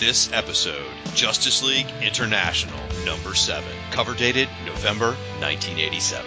This episode, Justice League International, number 7, cover dated November 1987.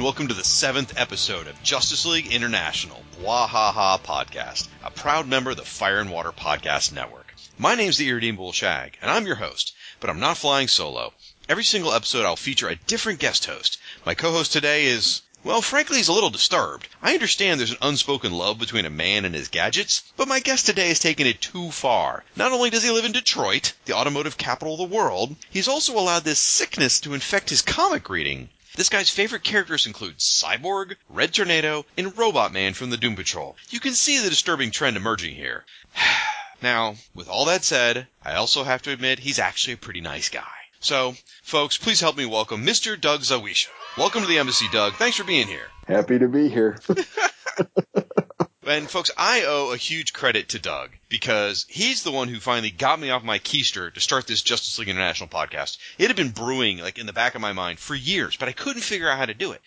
Welcome to the 7th episode of Justice League International, Bwahaha Podcast, a proud member of the Fire and Water Podcast Network. My name's the Irredeemable Shag, and I'm your host, but I'm not flying solo. Every single episode I'll feature a different guest host. My co-host today is, well, frankly, he's a little disturbed. I understand there's an unspoken love between a man and his gadgets, but my guest today has taken it too far. Not only does he live in Detroit, the automotive capital of the world, he's also allowed this sickness to infect his comic reading. This guy's favorite characters include Cyborg, Red Tornado, and Robot Man from the Doom Patrol. You can see the disturbing trend emerging here. Now, with all that said, I also have to admit he's actually a pretty nice guy. So, folks, please help me welcome Mr. Doug Zawisza. Welcome to the embassy, Doug. Thanks for being here. Happy to be here. And, folks, I owe a huge credit to Doug because he's the one who finally got me off my keister to start this Justice League International podcast. It had been brewing, in the back of my mind for years, but I couldn't figure out how to do it.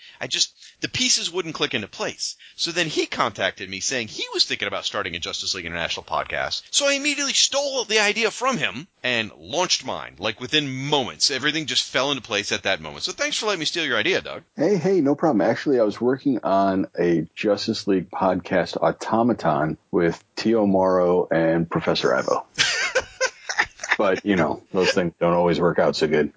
The pieces wouldn't click into place. So then he contacted me saying he was thinking about starting a Justice League International podcast. So I immediately stole the idea from him and launched mine. Within moments, everything just fell into place at that moment. So thanks for letting me steal your idea, Doug. Hey, no problem. Actually, I was working on a Justice League podcast automaton with Tio Morrow and Professor Ivo. But, those things don't always work out so good.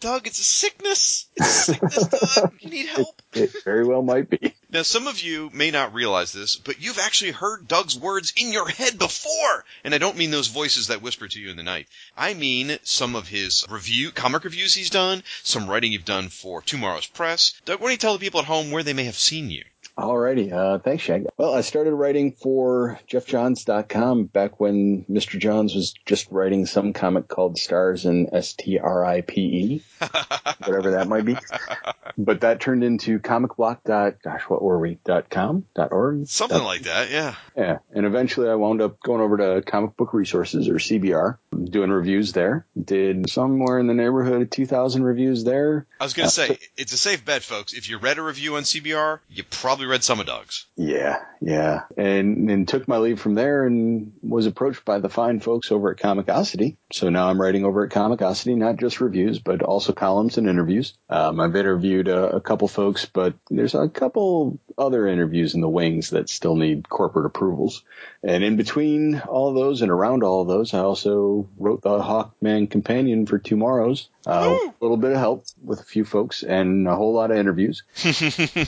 Doug, it's a sickness. Doug. You need help. It very well might be. Now, some of you may not realize this, but you've actually heard Doug's words in your head before. And I don't mean those voices that whisper to you in the night. I mean some of his comic reviews he's done, some writing you've done for Tomorrow's Press. Doug, why don't you tell the people at home where they may have seen you? Alrighty. Thanks, Shag. Well, I started writing for GeoffJohns.com back when Mr. Johns was just writing some comic called Stars and STRIPE, whatever that might be. But that turned into comicblock.org. Something like that, yeah. Yeah. And eventually I wound up going over to Comic Book Resources, or CBR, doing reviews there. Did somewhere in the neighborhood of 2,000 reviews there. I was going to say, it's a safe bet, folks. If you read a review on CBR, you probably read some of Doug's. Yeah. And took my leave from there and was approached by the fine folks over at Comicosity. So now I'm writing over at Comicosity, not just reviews, but also columns and interviews. I've interviewed a couple folks, but there's a couple other interviews in the wings that still need corporate approvals. And in between all of those and around all of those, I also wrote the Hawkman Companion for Tomorrow's. A little bit of help with a few folks and a whole lot of interviews.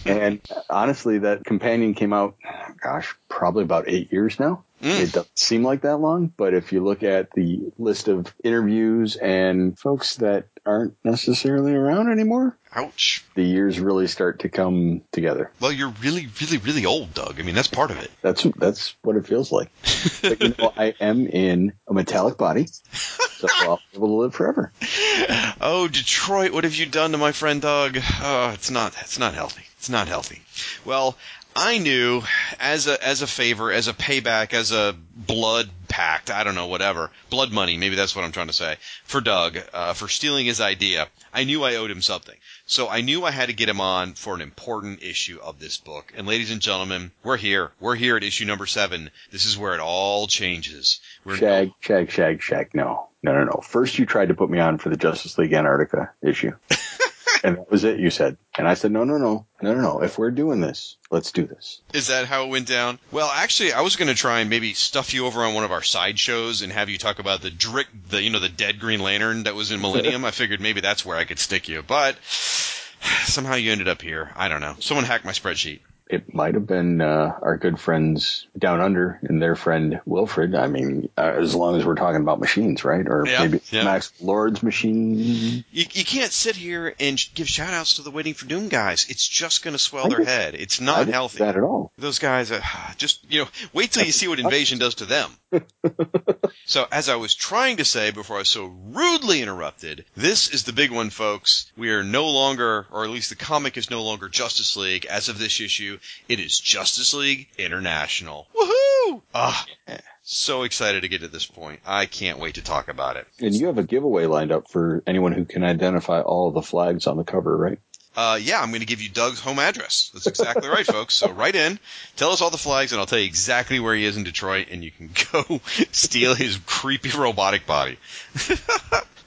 And honestly, that Companion came out, probably about 8 years now. It doesn't seem like that long, but if you look at the list of interviews and folks that aren't necessarily around anymore, ouch, the years really start to come together. Well, you're really, really, really old, Doug. That's part of it. That's what it feels like. But, I am in a metallic body, so I'll be able to live forever. Oh, Detroit, what have you done to my friend Doug? Oh, it's not healthy. It's not healthy. Well, I knew as a favor, as a payback, as a blood pact, I don't know, whatever, blood money, maybe that's what I'm trying to say, for Doug, for stealing his idea, I knew I owed him something. So I knew I had to get him on for an important issue of this book. And ladies and gentlemen, we're here. We're here at issue number 7. This is where it all changes. Shag. No. First you tried to put me on for the Justice League Antarctica issue. And that was it, you said. And I said, no. If we're doing this, let's do this. Is that how it went down? Well, actually, I was going to try and maybe stuff you over on one of our side shows and have you talk about the dead Green Lantern that was in Millennium. I figured maybe that's where I could stick you. But somehow you ended up here. I don't know. Someone hacked my spreadsheet. It might have been our good friends down under and their friend Wilfred. As long as we're talking about machines, right? Or maybe Max Lord's machine. You can't sit here and give shout-outs to the Waiting for Doom guys. It's just going to swell their head. It's not healthy. That at all. Those guys, wait till you see what Invasion does to them. So, as I was trying to say before I was so rudely interrupted, this is the big one, folks. We are no longer, or at least the comic is no longer Justice League. As of this issue, it is Justice League International. Woohoo! So excited to get to this point. I can't wait to talk about it. And you have a giveaway lined up for anyone who can identify all the flags on the cover, right? Yeah, I'm going to give you Doug's home address. That's exactly right, folks. So write in, tell us all the flags, and I'll tell you exactly where he is in Detroit, and you can go steal his creepy robotic body.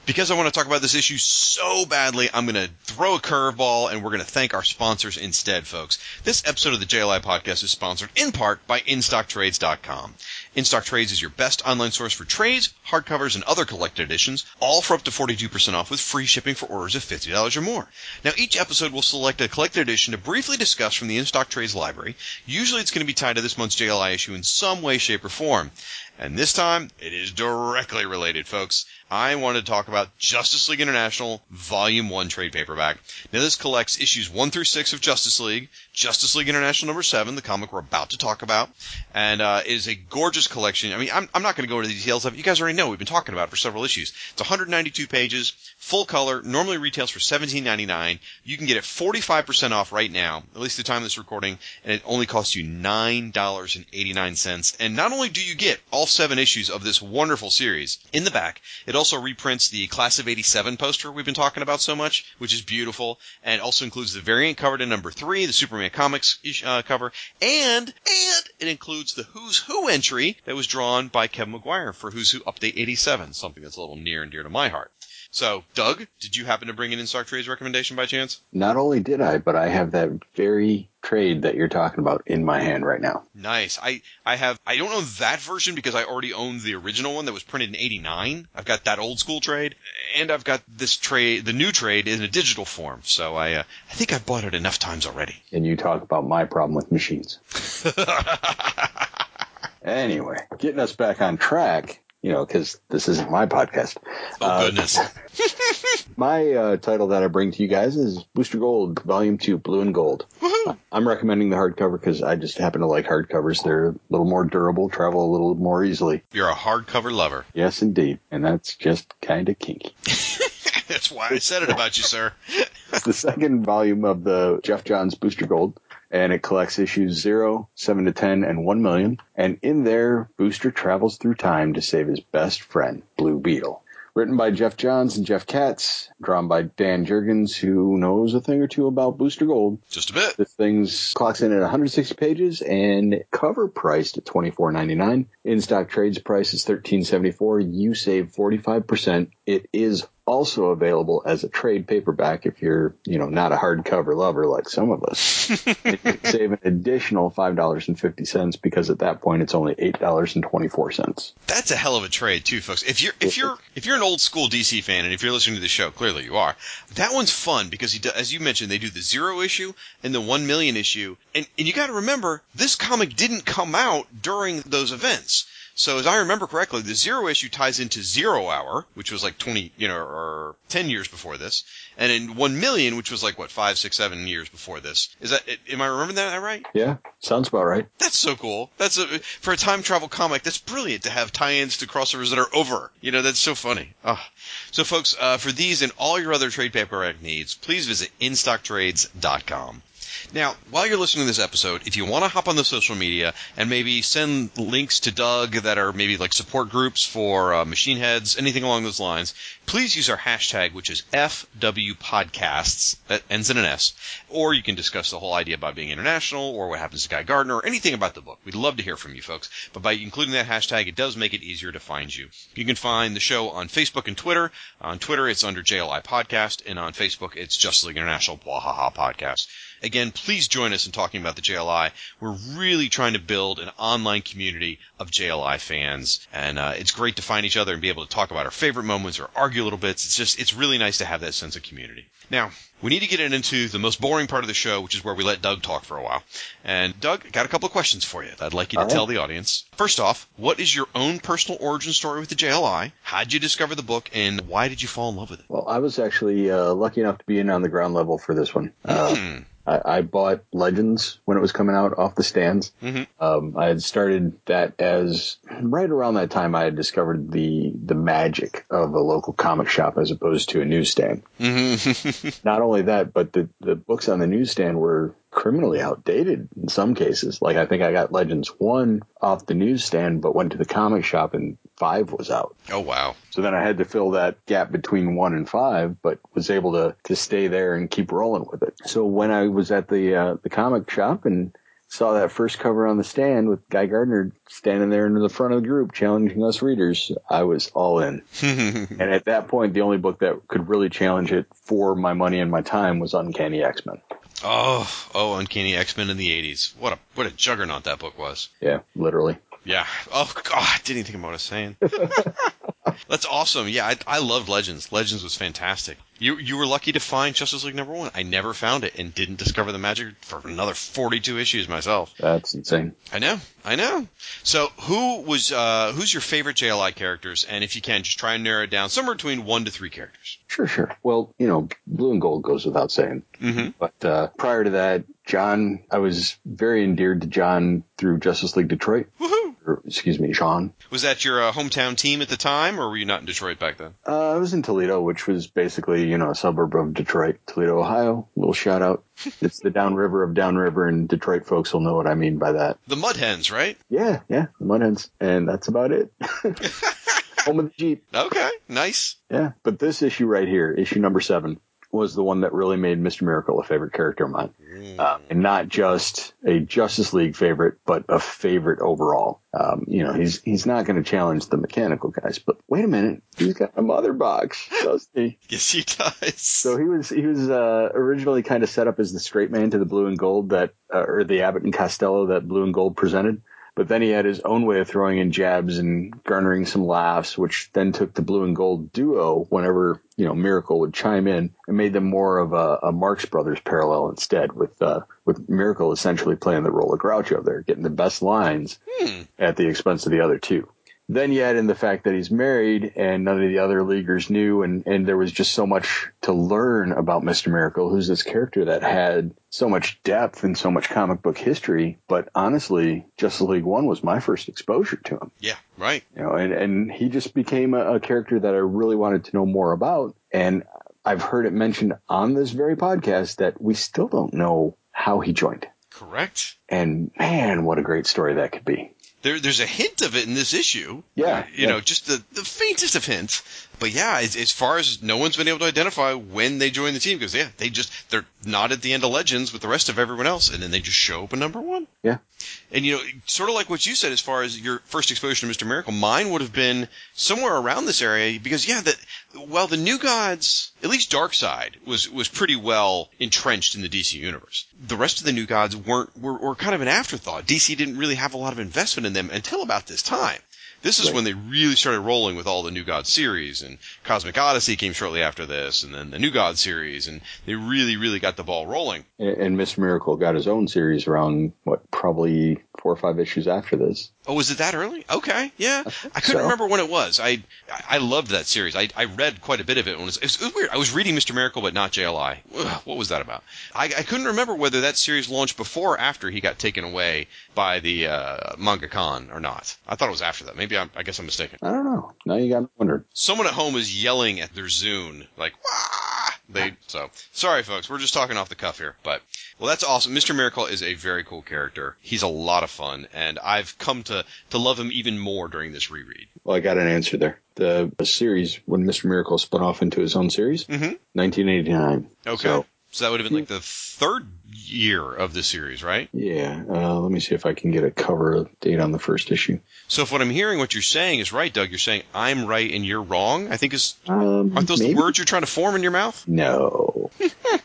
Because I want to talk about this issue so badly, I'm going to throw a curveball, and we're going to thank our sponsors instead, folks. This episode of the JLI Podcast is sponsored in part by InStockTrades.com. InStockTrades is your best online source for trades, hardcovers, and other collected editions, all for up to 42% off with free shipping for orders of $50 or more. Now, each episode will select a collected edition to briefly discuss from the InStockTrades library. Usually it's going to be tied to this month's JLI issue in some way, shape, or form. And this time, it is directly related, folks. I wanted to talk about Justice League International Volume 1 trade paperback. Now, this collects issues 1 through 6 of Justice League International number 7, the comic we're about to talk about, and it is a gorgeous collection. I mean, I'm not going to go into the details of it. You guys already know we've been talking about it for several issues. It's 192 pages, full color, normally retails for $17.99. You can get it 45% off right now, at least the time of this recording, and it only costs you $9.89. And not only do you get all 7 issues of this wonderful series in the back, it also reprints the Class of 87 poster we've been talking about so much, which is beautiful, and also includes the variant covered in number 3, the Superman Comics cover, and it includes the Who's Who entry that was drawn by Kevin Maguire for Who's Who Update 87, something that's a little near and dear to my heart. So, Doug, did you happen to bring an InStockTrades recommendation by chance? Not only did I, but I have that very trade that you're talking about in my hand right now. Nice. I don't own that version because I already owned the original one that was printed in 89. I've got that old school trade, and I've got this trade, the new trade, in a digital form. So I think I've bought it enough times already. And you talk about my problem with machines. Anyway, getting us back on track. You know, because this isn't my podcast. Oh, goodness. My title that I bring to you guys is Booster Gold, Volume 2, Blue and Gold. Woohoo! I'm recommending the hardcover because I just happen to like hardcovers. They're a little more durable, travel a little more easily. You're a hardcover lover. Yes, indeed. And that's just kind of kinky. That's why I said it about you, sir. It's the second volume of the Geoff Johns Booster Gold. And it collects issues 0, 7 to 10, and 1 million. And in there, Booster travels through time to save his best friend, Blue Beetle. Written by Geoff Johns and Jeff Katz. Drawn by Dan Jurgens, who knows a thing or two about Booster Gold. Just a bit. This thing clocks in at 160 pages and cover priced at $24.99. InStockTrades price is $13.74. You save 45%. It is also available as a trade paperback if you're, not a hardcover lover like some of us. You can save an additional $5.50 because at that point it's only $8.24. That's a hell of a trade too, folks. If you're an old school DC fan, and if you're listening to the show, clearly you are. That one's fun because as you mentioned, they do the 0 issue and the 1 million issue, and you got to remember this comic didn't come out during those events. So as I remember correctly, the 0 issue ties into Zero Hour, which was like 10 years before this, and in 1 Million, which was like, 5, 6, 7 years before this. Am I remembering that right? Yeah, sounds about right. That's so cool. For a time travel comic, that's brilliant to have tie-ins to crossovers that are over. That's so funny. So folks, for these and all your other trade paperback needs, please visit InStockTrades.com. Now, while you're listening to this episode, if you want to hop on the social media and maybe send links to Doug that are maybe like support groups for machine heads, anything along those lines, please use our hashtag, which is FWPodcasts, that ends in an S, or you can discuss the whole idea about being international or what happens to Guy Gardner or anything about the book. We'd love to hear from you folks, but by including that hashtag, it does make it easier to find you. You can find the show on Facebook and Twitter. On Twitter, it's under JLI Podcast, and on Facebook, it's Justice League International Bwahaha Podcast. Again, please join us in talking about the JLI. We're really trying to build an online community of JLI fans, and it's great to find each other and be able to talk about our favorite moments or argue little bits. It's really nice to have that sense of community. Now, we need to get into the most boring part of the show, which is where we let Doug talk for a while. And Doug, I got a couple of questions for you that I'd like you to tell the audience. First off, what is your own personal origin story with the JLI? How'd you discover the book, and why did you fall in love with it? Well, I was actually lucky enough to be in on the ground level for this one. I bought Legends when it was coming out off the stands. Mm-hmm. I had started that as right around that time I had discovered the magic of a local comic shop as opposed to a newsstand. Mm-hmm. Not only that, but the books on the newsstand were criminally outdated in some cases. Like I think I got Legends 1 off the newsstand, but went to the comic shop and 5 was out. Oh, wow. So then I had to fill that gap between 1 and 5, but was able to stay there and keep rolling with it. So when I was at the comic shop and saw that first cover on the stand with Guy Gardner standing there in the front of the group challenging us readers, I was all in. And at that point, the only book that could really challenge it for my money and my time was Uncanny X-Men. Oh, Uncanny X-Men in the 80s. What a juggernaut that book was. Yeah, literally. Yeah. Oh, God, I didn't even think about what I was saying. That's awesome. Yeah, I loved Legends. Legends was fantastic. You were lucky to find Justice League #1. I never found it and didn't discover the magic for another 42 issues myself. That's insane. I know. So who's your favorite JLI characters? And if you can, just try and narrow it down somewhere between 1 to 3 characters. Sure. Well, Blue and Gold goes without saying. Mm-hmm. But prior to that, John, I was very endeared to John through Justice League Detroit. Woohoo! Or, excuse me, Sean. Was that your hometown team at the time, or were you not in Detroit back then? I was in Toledo, which was basically, a suburb of Detroit. Toledo, Ohio. Little shout out. It's the downriver of downriver, and Detroit folks will know what I mean by that. The Mud Hens, right? Yeah, the Mud Hens. And that's about it. Home of the Jeep. Okay, nice. Yeah, but this issue right here, issue number 7, was the one that really made Mr. Miracle a favorite character of mine. And not just a Justice League favorite, but a favorite overall. He's not going to challenge the mechanical guys, but wait a minute, he's got a mother box, doesn't he? Yes, he does. So he was originally kind of set up as the straight man to the Blue and Gold or the Abbott and Costello that Blue and Gold presented. But then he had his own way of throwing in jabs and garnering some laughs, which then took the Blue and Gold duo whenever, Miracle would chime in and made them more of a Marx Brothers parallel instead with Miracle essentially playing the role of Groucho there, getting the best lines at the expense of the other two. Then you add in the fact that he's married and none of the other leaguers knew, and there was just so much to learn about Mr. Miracle, who's this character that had so much depth and so much comic book history. But honestly, Justice League 1 was my first exposure to him. Yeah, right. And he just became a character that I really wanted to know more about. And I've heard it mentioned on this very podcast that we still don't know how he joined. Correct. And man, what a great story that could be. There's a hint of it in this issue. Yeah. Just the faintest of hints. But yeah, as far as no one's been able to identify when they joined the team, because yeah, they're not at the end of Legends with the rest of everyone else, and then they just show up in #1. Yeah. And sort of like what you said as far as your first exposure to Mr. Miracle, mine would have been somewhere around this area because the New Gods, at least Darkseid, was pretty well entrenched in the DC universe. The rest of the New Gods were kind of an afterthought. DC didn't really have a lot of investment in them until about this time. This is when they really started rolling with all the New Gods series, and Cosmic Odyssey came shortly after this, and then the New Gods series, and they really, really got the ball rolling. And Miss Miracle got his own series around, probably 4 or 5 issues after this. Oh, was it that early? Okay, yeah. I couldn't remember when it was. I loved that series. I read quite a bit of it. It was weird. I was reading Mr. Miracle, but not JLI. Ugh, what was that about? I couldn't remember whether that series launched before or after he got taken away by the manga con or not. I thought it was after that. Maybe. I guess I'm mistaken. I don't know. Now you got me wondering. Someone at home is yelling at their Zune, like, wah! So sorry, folks. We're just talking off the cuff here, but that's awesome. Mr. Miracle is a very cool character. He's a lot of fun, and I've come to love him even more during this reread. Well, I got an answer there. The series when Mr. Miracle split off into his own series, 1989. Okay. So that would have been like the 3rd year of the series, right? Yeah. Let me see if I can get a cover date on the first issue. So if what I'm hearing, what you're saying is right, Doug, you're saying I'm right and you're wrong, I think is aren't those maybe the words you're trying to form in your mouth? No.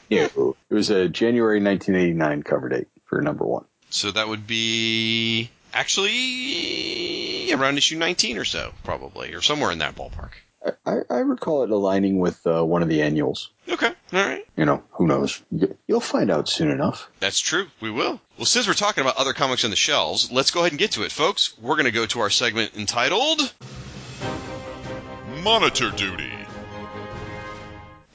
No. It was a January 1989 cover date for #1. So that would be actually around issue 19 or so, probably, or somewhere in that ballpark. I recall it aligning with one of the annuals. Okay. All right. Who knows? You'll find out soon enough. That's true. We will. Well, since we're talking about other comics on the shelves, let's go ahead and get to it, folks. We're going to go to our segment entitled Monitor Duty.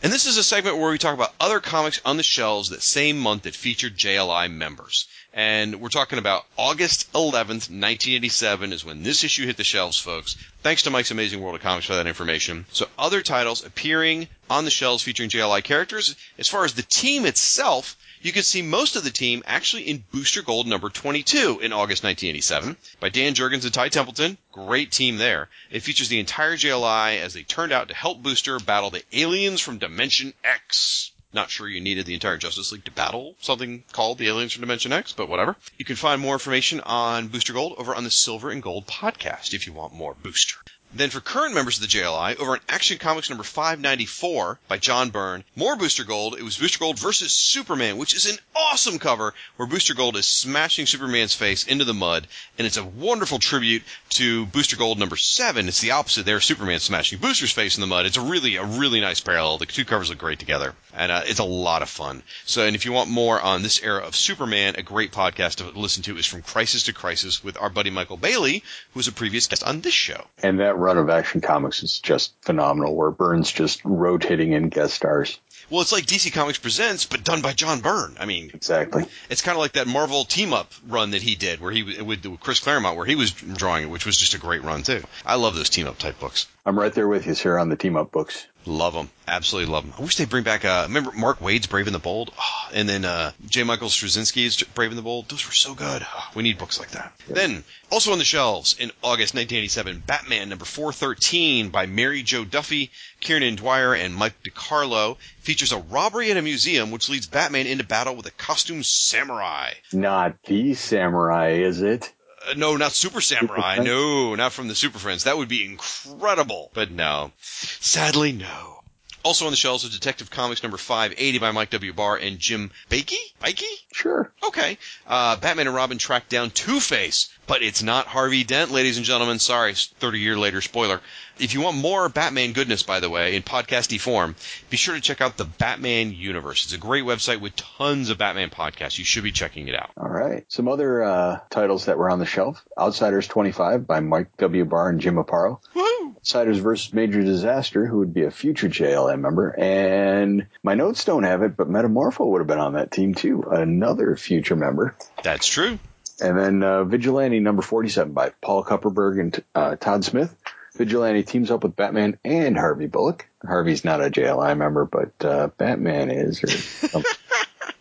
And this is a segment where we talk about other comics on the shelves that same month that featured JLI members. And we're talking about August 11th, 1987 is when this issue hit the shelves, folks. Thanks to Mike's Amazing World of Comics for that information. So other titles appearing on the shelves featuring JLI characters. As far as the team itself, you can see most of the team actually in Booster Gold number 22 in August 1987 by Dan Jurgens and Ty Templeton. Great team there. It features the entire JLI as they turned out to help Booster battle the aliens from Dimension X. Not sure you needed the entire Justice League to battle something called the aliens from Dimension X, but whatever. You can find more information on Booster Gold over on the Silver and Gold podcast if you want more Booster. Then for current members of the JLI, over in Action Comics number 594 by John Byrne, more Booster Gold. It was Booster Gold versus Superman, which is an awesome cover where Booster Gold is smashing Superman's face into the mud, and it's a wonderful tribute to Booster Gold number 7. It's the opposite there, Superman smashing Booster's face in the mud. It's a really nice parallel. The two covers look great together, and it's a lot of fun. So, and if you want more on this era of Superman, a great podcast to listen to is From Crisis to Crisis with our buddy Michael Bailey, who was a previous guest on this show. And that run of Action Comics is just phenomenal, where Byrne's just rotating in guest stars. Well, it's like DC Comics Presents, but done by John Byrne. I mean, exactly. It's kind of like that Marvel team-up run that he did, where he with Chris Claremont, where he was drawing it, which was just a great run too. I love those team-up type books. I'm right there with you, sir, on the team-up books. Love them. Absolutely love them. I wish they'd bring back, remember Mark Waid's Brave and the Bold? Oh, and then J. Michael Straczynski's Brave and the Bold? Those were so good. Oh, we need books like that. Yeah. Then, also on the shelves in August 1987, Batman number 413 by Mary Jo Duffy, Kiernan Dwyer, and Mike DiCarlo. Features a robbery at a museum, which leads Batman into battle with a costumed samurai. Not the samurai, is it? No, not Super Samurai. No, not from the Super Friends. That would be incredible. But no. Sadly, no. Also on the shelves is Detective Comics number 580 by Mike W. Barr and Jim Bakey? Bikey? Sure. Okay. Batman and Robin track down Two-Face, but it's not Harvey Dent, ladies and gentlemen. Sorry, 30-year later, spoiler. If you want more Batman goodness, by the way, in podcasty form, be sure to check out the Batman Universe. It's a great website with tons of Batman podcasts. You should be checking it out. All right. Some other titles that were on the shelf. Outsiders 25 by Mike W. Barr and Jim Aparo. Woo-hoo! Outsiders vs. Major Disaster, who would be a future JLM member. And my notes don't have it, but Metamorpho would have been on that team, too. Another future member. That's true. And then Vigilante number 47 by Paul Kupperberg and Todd Smith. Vigilante teams up with Batman and Harvey Bullock. Harvey's not a JLI member, but Batman is.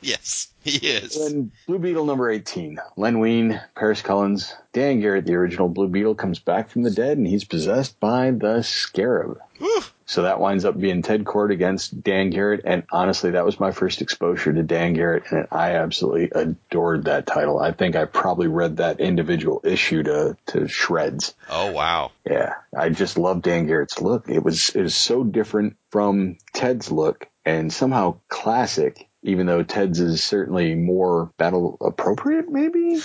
Yes, he is. And Blue Beetle number 18. Len Wein, Paris Cullins, Dan Garrett, the original Blue Beetle, comes back from the dead, and he's possessed by the Scarab. Woo! So that winds up being Ted Kord against Dan Garrett, and honestly, that was my first exposure to Dan Garrett, and I absolutely adored that title. I think I probably read that individual issue to shreds. Oh, wow. Yeah, I just loved Dan Garrett's look. It was so different from Ted's look, and somehow classic, even though Ted's is certainly more battle-appropriate, maybe?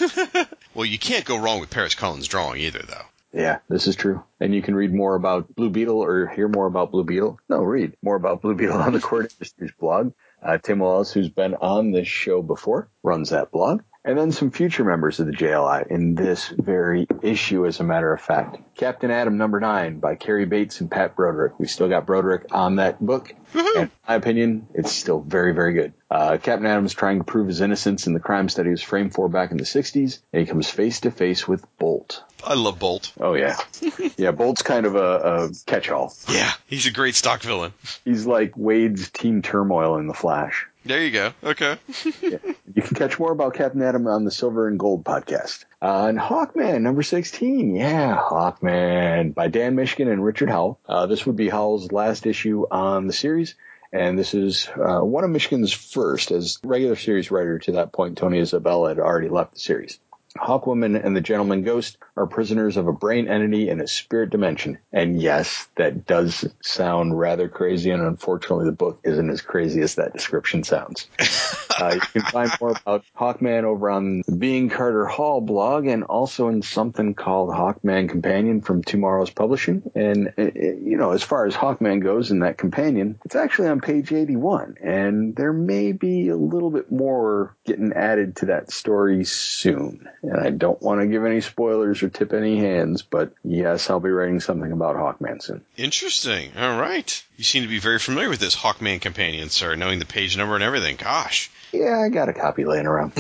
Well, you can't go wrong with Paris Cullins' drawing either, though. Yeah, this is true. And you can read more about Blue Beetle or hear more about Blue Beetle. No, read more about Blue Beetle on the Kord Industries blog. Tim Wallace, who's been on this show before, runs that blog. And then some future members of the JLI in this very issue, as a matter of fact. Captain Atom number 9 by Carrie Bates and Pat Broderick. We still got Broderick on that book. And in my opinion, it's still very, very good. Captain Atom's trying to prove his innocence in the crimes that he was framed for back in the 60s, and he comes face to face with Bolt. I love Bolt. Oh, yeah. Yeah, Bolt's kind of a catch-all. Yeah, he's a great stock villain. He's like Wade's Team Turmoil in The Flash. There you go. Okay. Yeah. You can catch more about Captain Atom on the Silver and Gold podcast. And Hawkman, number 16. Yeah, Hawkman by Dan Mishkin and Richard Howell. This would be Howell's last issue on the series. And this is one of Mishkin's first. As regular series writer to that point, Tony Isabella had already left the series. Hawkwoman and the Gentleman Ghost are prisoners of a brain entity in a spirit dimension. And yes, that does sound rather crazy, and unfortunately the book isn't as crazy as that description sounds. You can find more about Hawkman over on the Being Carter Hall blog, and also in something called Hawkman Companion from Tomorrow's Publishing. And, you know, as far as Hawkman goes in that companion, it's actually on page 81, and there may be a little bit more getting added to that story soon. and I don't want to give any spoilers or tip any hands, but yes, I'll be writing something about Hawkman soon. Interesting. All right. You seem to be very familiar with this Hawkman Companion, sir, knowing the page number and everything. Gosh. Yeah, I got a copy laying around.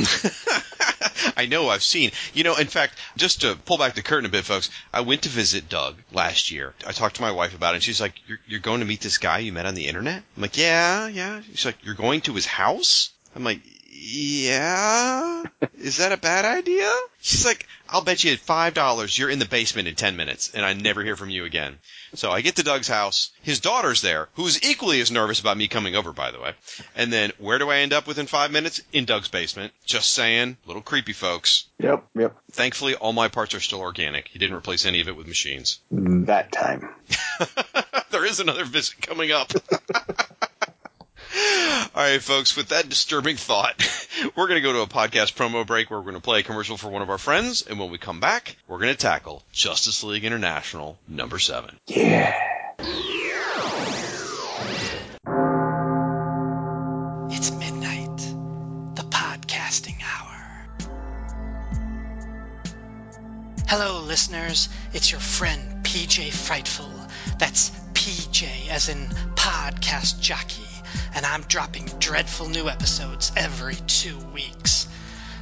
I know, I've seen. You know, in fact, just to pull back the curtain a bit, folks, I went to visit Doug last year. I talked to my wife about it, and she's like, you're going to meet this guy you met on the internet? I'm like, yeah. She's like, you're going to his house? I'm like, yeah? Is that a bad idea? She's like, I'll bet you $5 you're in the basement in 10 minutes, and I never hear from you again. So I get to Doug's house. His daughter's there, who's equally as nervous about me coming over, by the way. And then where do I end up within 5 minutes? In Doug's basement. Just saying. Little creepy, folks. Yep. Thankfully, all my parts are still organic. He didn't replace any of it with machines. That time. There is another visit coming up. All right, folks, with that disturbing thought, we're going to go to a podcast promo break where we're going to play a commercial for one of our friends. And when we come back, we're going to tackle Justice League International number 7. Yeah. It's midnight, the podcasting hour. Hello, listeners. It's your friend, PJ Frightful. That's PJ as in podcast jockey. And I'm dropping dreadful new episodes every 2 weeks.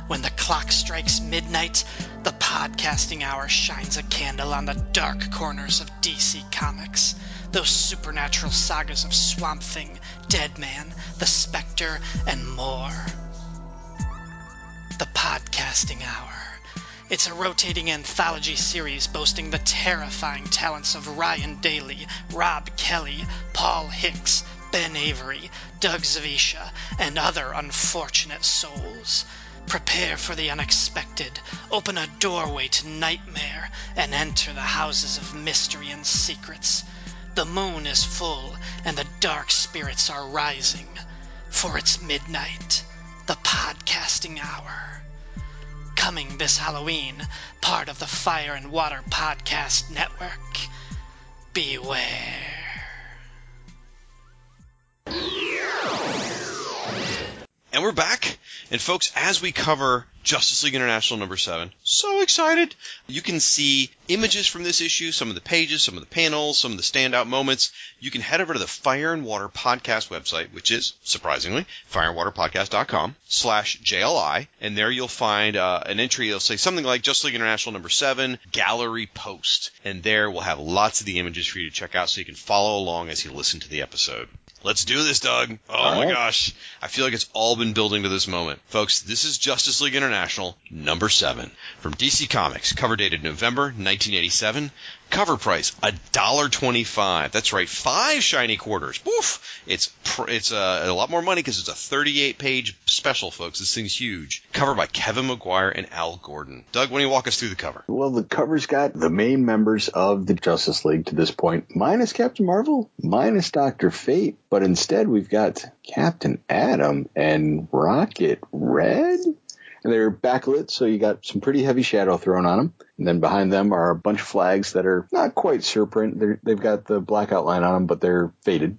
When the clock strikes midnight, the podcasting hour shines a candle on the dark corners of DC Comics. Those supernatural sagas of Swamp Thing, Dead Man, The Spectre, and more. The podcasting hour. It's a rotating anthology series boasting the terrifying talents of Ryan Daly, Rob Kelly, Paul Hicks, Ben Avery, Doug Zawisza, and other unfortunate souls. Prepare for the unexpected, open a doorway to nightmare, and enter the houses of mystery and secrets. The moon is full, and the dark spirits are rising. For it's midnight, the podcasting hour. Coming this Halloween, part of the Fire and Water Podcast Network. Beware. And we're back. And folks, as we cover Justice League International number 7, so excited. You can see images from this issue, some of the pages, some of the panels, some of the standout moments. You can head over to the Fire and Water Podcast website, which is, surprisingly, fireandwaterpodcast.com/JLI. And there you'll find an entry that'll say something like Justice League International number 7, gallery post. And there we'll have lots of the images for you to check out so you can follow along as you listen to the episode. Let's do this, Doug. Oh, my gosh. I feel like it's all been building to this moment. Folks, this is Justice League International number 7 from DC Comics. Cover dated November 1987. Cover price, $1.25. That's right, 5 shiny quarters. Woof! It's a lot more money because it's a 38-page special, folks. This thing's huge. Cover by Kevin Maguire and Al Gordon. Doug, why don't you walk us through the cover? Well, the cover's got the main members of the Justice League to this point, minus Captain Marvel, minus Dr. Fate. But instead, we've got Captain Atom and Rocket Red. And they're backlit, so you got some pretty heavy shadow thrown on them. And then behind them are a bunch of flags that are not quite surprint. They've got the black outline on them, but they're faded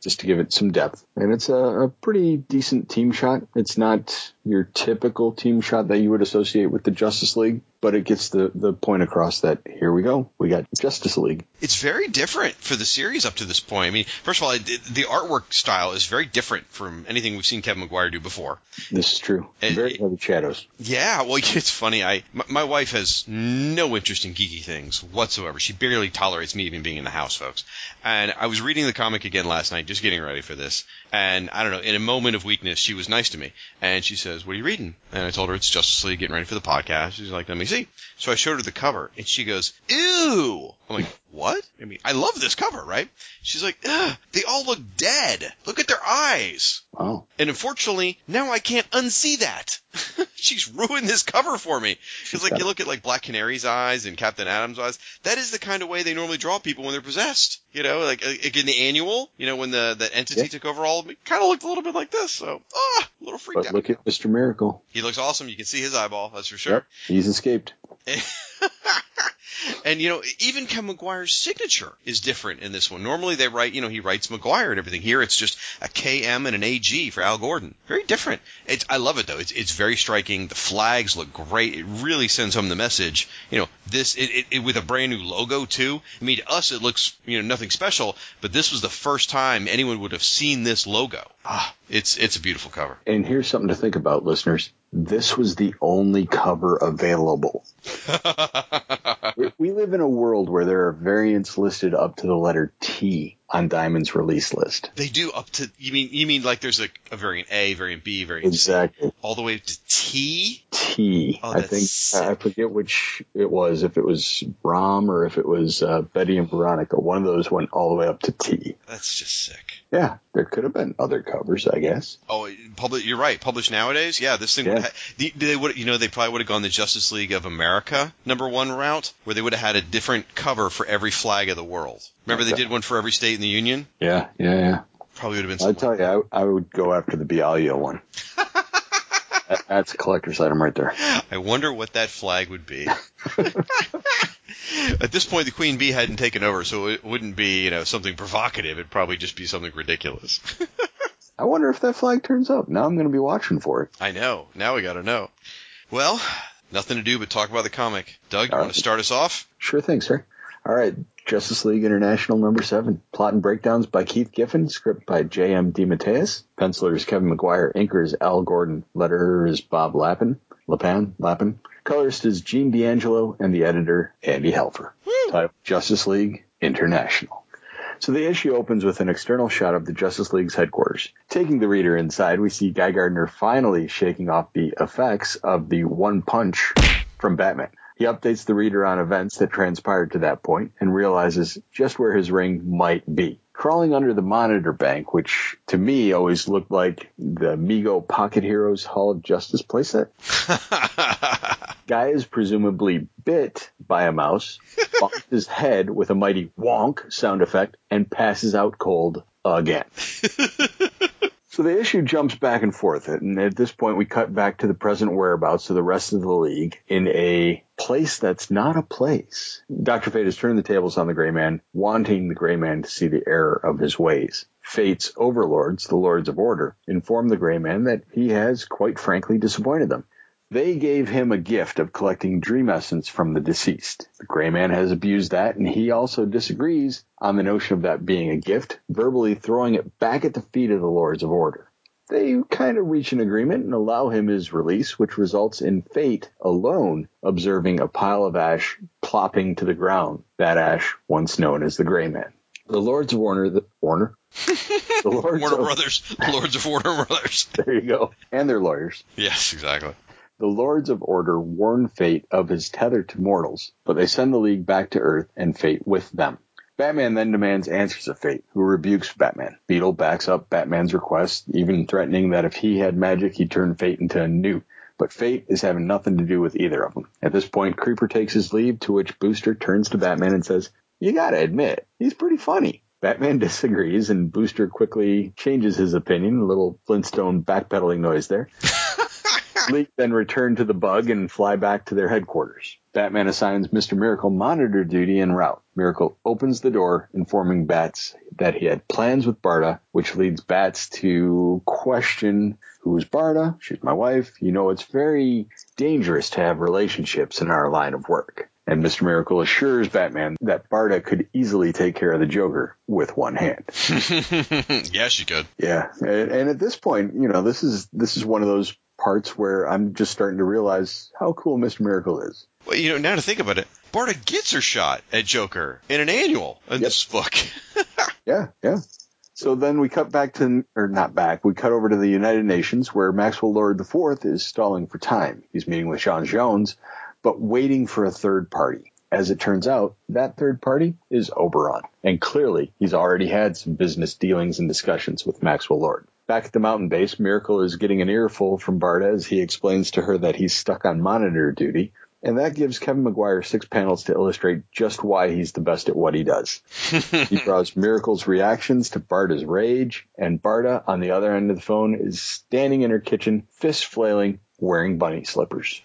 just to give it some depth. And it's a pretty decent team shot. It's not your typical team shot that you would associate with the Justice League, but it gets the point across that here we go. We got Justice League. It's very different for the series up to this point. I mean, first of all, the artwork style is very different from anything we've seen Kevin Maguire do before. This is true. And very heavy shadows. Yeah, well, it's funny. My wife has no interest in geeky things whatsoever. She barely tolerates me even being in the house, folks. And I was reading the comic again last night, just getting ready for this. And I don't know, in a moment of weakness, she was nice to me. And she says, what are you reading? And I told her it's Justice League, getting ready for the podcast. She's like, let me see. So I showed her the cover, and she goes, ew! I'm like, what? I mean, I love this cover, right? She's like, ugh, they all look dead. Look at their eyes. Wow. And unfortunately, now I can't unsee that. She's ruined this cover for me. She's like, you look at like Black Canary's eyes and Captain Atom's eyes. That is the kind of way they normally draw people when they're possessed. You know, like in the annual, you know, when the entity took over all of me, kind of looked a little bit like this. So, a little freaked out. Look at Mr. Miracle. He looks awesome. You can see his eyeball, that's for sure. Yep, he's escaped. And, you know, even Kevin Maguire's signature is different in this one. Normally they write, you know, he writes Maguire and everything. Here it's just a KM and an AG for Al Gordon. Very different. I love it, though. It's very striking. The flags look great. It really sends home the message. You know, this with a brand new logo, too. I mean, to us it looks, you know, nothing special, but this was the first time anyone would have seen this logo. Ah, it's a beautiful cover. And here's something to think about, listeners. This was the only cover available. We live in a world where there are variants listed up to the letter T on Diamond's release list. They do up to – you mean like there's a variant A, variant B, variant C. All the way to T? T. Oh, I think sick. I forget which it was, if it was Brom or if it was Betty and Veronica. One of those went all the way up to T. That's just sick. Yeah. There could have been other covers, I guess. Oh, you're right. Published nowadays? Yeah, this thing would have – they probably would have gone the Justice League of America #1 route where they would have had a different cover for every flag of the world. Remember they did one for every state in the Union? Yeah. Probably would have been something. I tell you, I would go after the Bialya one. That's a collector's item right there. I wonder what that flag would be. At this point, the Queen Bee hadn't taken over, so it wouldn't be, you know, something provocative. It'd probably just be something ridiculous. I wonder if that flag turns up. Now I'm going to be watching for it. I know. Now we got to know. Well, nothing to do but talk about the comic. Doug, you want to start us off? Sure thing, sir. All right. Justice League International #7. Plot and breakdowns by Keith Giffen. Script by J.M. DeMatteis. Pencilers Kevin Maguire. Inker is Al Gordon. Letterer is Bob Lappin. Colorist is Gene D'Angelo. And the editor, Andy Helfer. Title, Justice League International. So the issue opens with an external shot of the Justice League's headquarters. Taking the reader inside, we see Guy Gardner finally shaking off the effects of the one punch from Batman. He updates the reader on events that transpired to that point and realizes just where his ring might be. Crawling under the monitor bank, which to me always looked like the Mego Pocket Heroes Hall of Justice playset. Guy is presumably bit by a mouse, bumps his head with a mighty wonk sound effect, and passes out cold again. So the issue jumps back and forth, and at this point we cut back to the present whereabouts of the rest of the league in a place that's not a place. Dr. Fate has turned the tables on the Gray Man, wanting the Gray Man to see the error of his ways. Fate's overlords, the Lords of Order, inform the Gray Man that he has, quite frankly, disappointed them. They gave him a gift of collecting dream essence from the deceased. The Gray Man has abused that, and he also disagrees on the notion of that being a gift, verbally throwing it back at the feet of the Lords of Order. They kind of reach an agreement and allow him his release, which results in Fate alone observing a pile of ash plopping to the ground, that ash once known as the Gray Man. The Lords of Order... Lords of Warner Brothers. There you go. And their lawyers. Yes, exactly. The Lords of Order warn Fate of his tether to mortals, but they send the League back to Earth and Fate with them. Batman then demands answers of Fate, who rebukes Batman. Beetle backs up Batman's request, even threatening that if he had magic, he'd turn Fate into a newt. But Fate is having nothing to do with either of them. At this point, Creeper takes his leave, to which Booster turns to Batman and says, "You gotta admit, he's pretty funny." Batman disagrees, and Booster quickly changes his opinion, a little Flintstone backpedaling noise there. League then return to the bug and fly back to their headquarters. Batman assigns Mr. Miracle monitor duty en route. Miracle opens the door, informing Bats that he had plans with Barda, which leads Bats to question, who's Barda? She's my wife. You know, it's very dangerous to have relationships in our line of work. And Mr. Miracle assures Batman that Barda could easily take care of the Joker with one hand. Yeah, she could. Yeah. And at this point, you know, this is one of those parts where I'm just starting to realize how cool Mr. Miracle is. Well, you know, now to think about it, Barda gets her shot at Joker in an annual in this book. Yeah. So then we cut over to the United Nations, where Maxwell Lord IV is stalling for time. He's meeting with John Jones, but waiting for a third party. As it turns out, that third party is Oberon. And clearly, he's already had some business dealings and discussions with Maxwell Lord. Back at the mountain base, Miracle is getting an earful from Barda as he explains to her that he's stuck on monitor duty, And that gives Kevin Maguire 6 panels to illustrate just why he's the best at what he does. He draws Miracle's reactions to Barda's rage, and Barda, on the other end of the phone, is standing in her kitchen, fist flailing, wearing bunny slippers.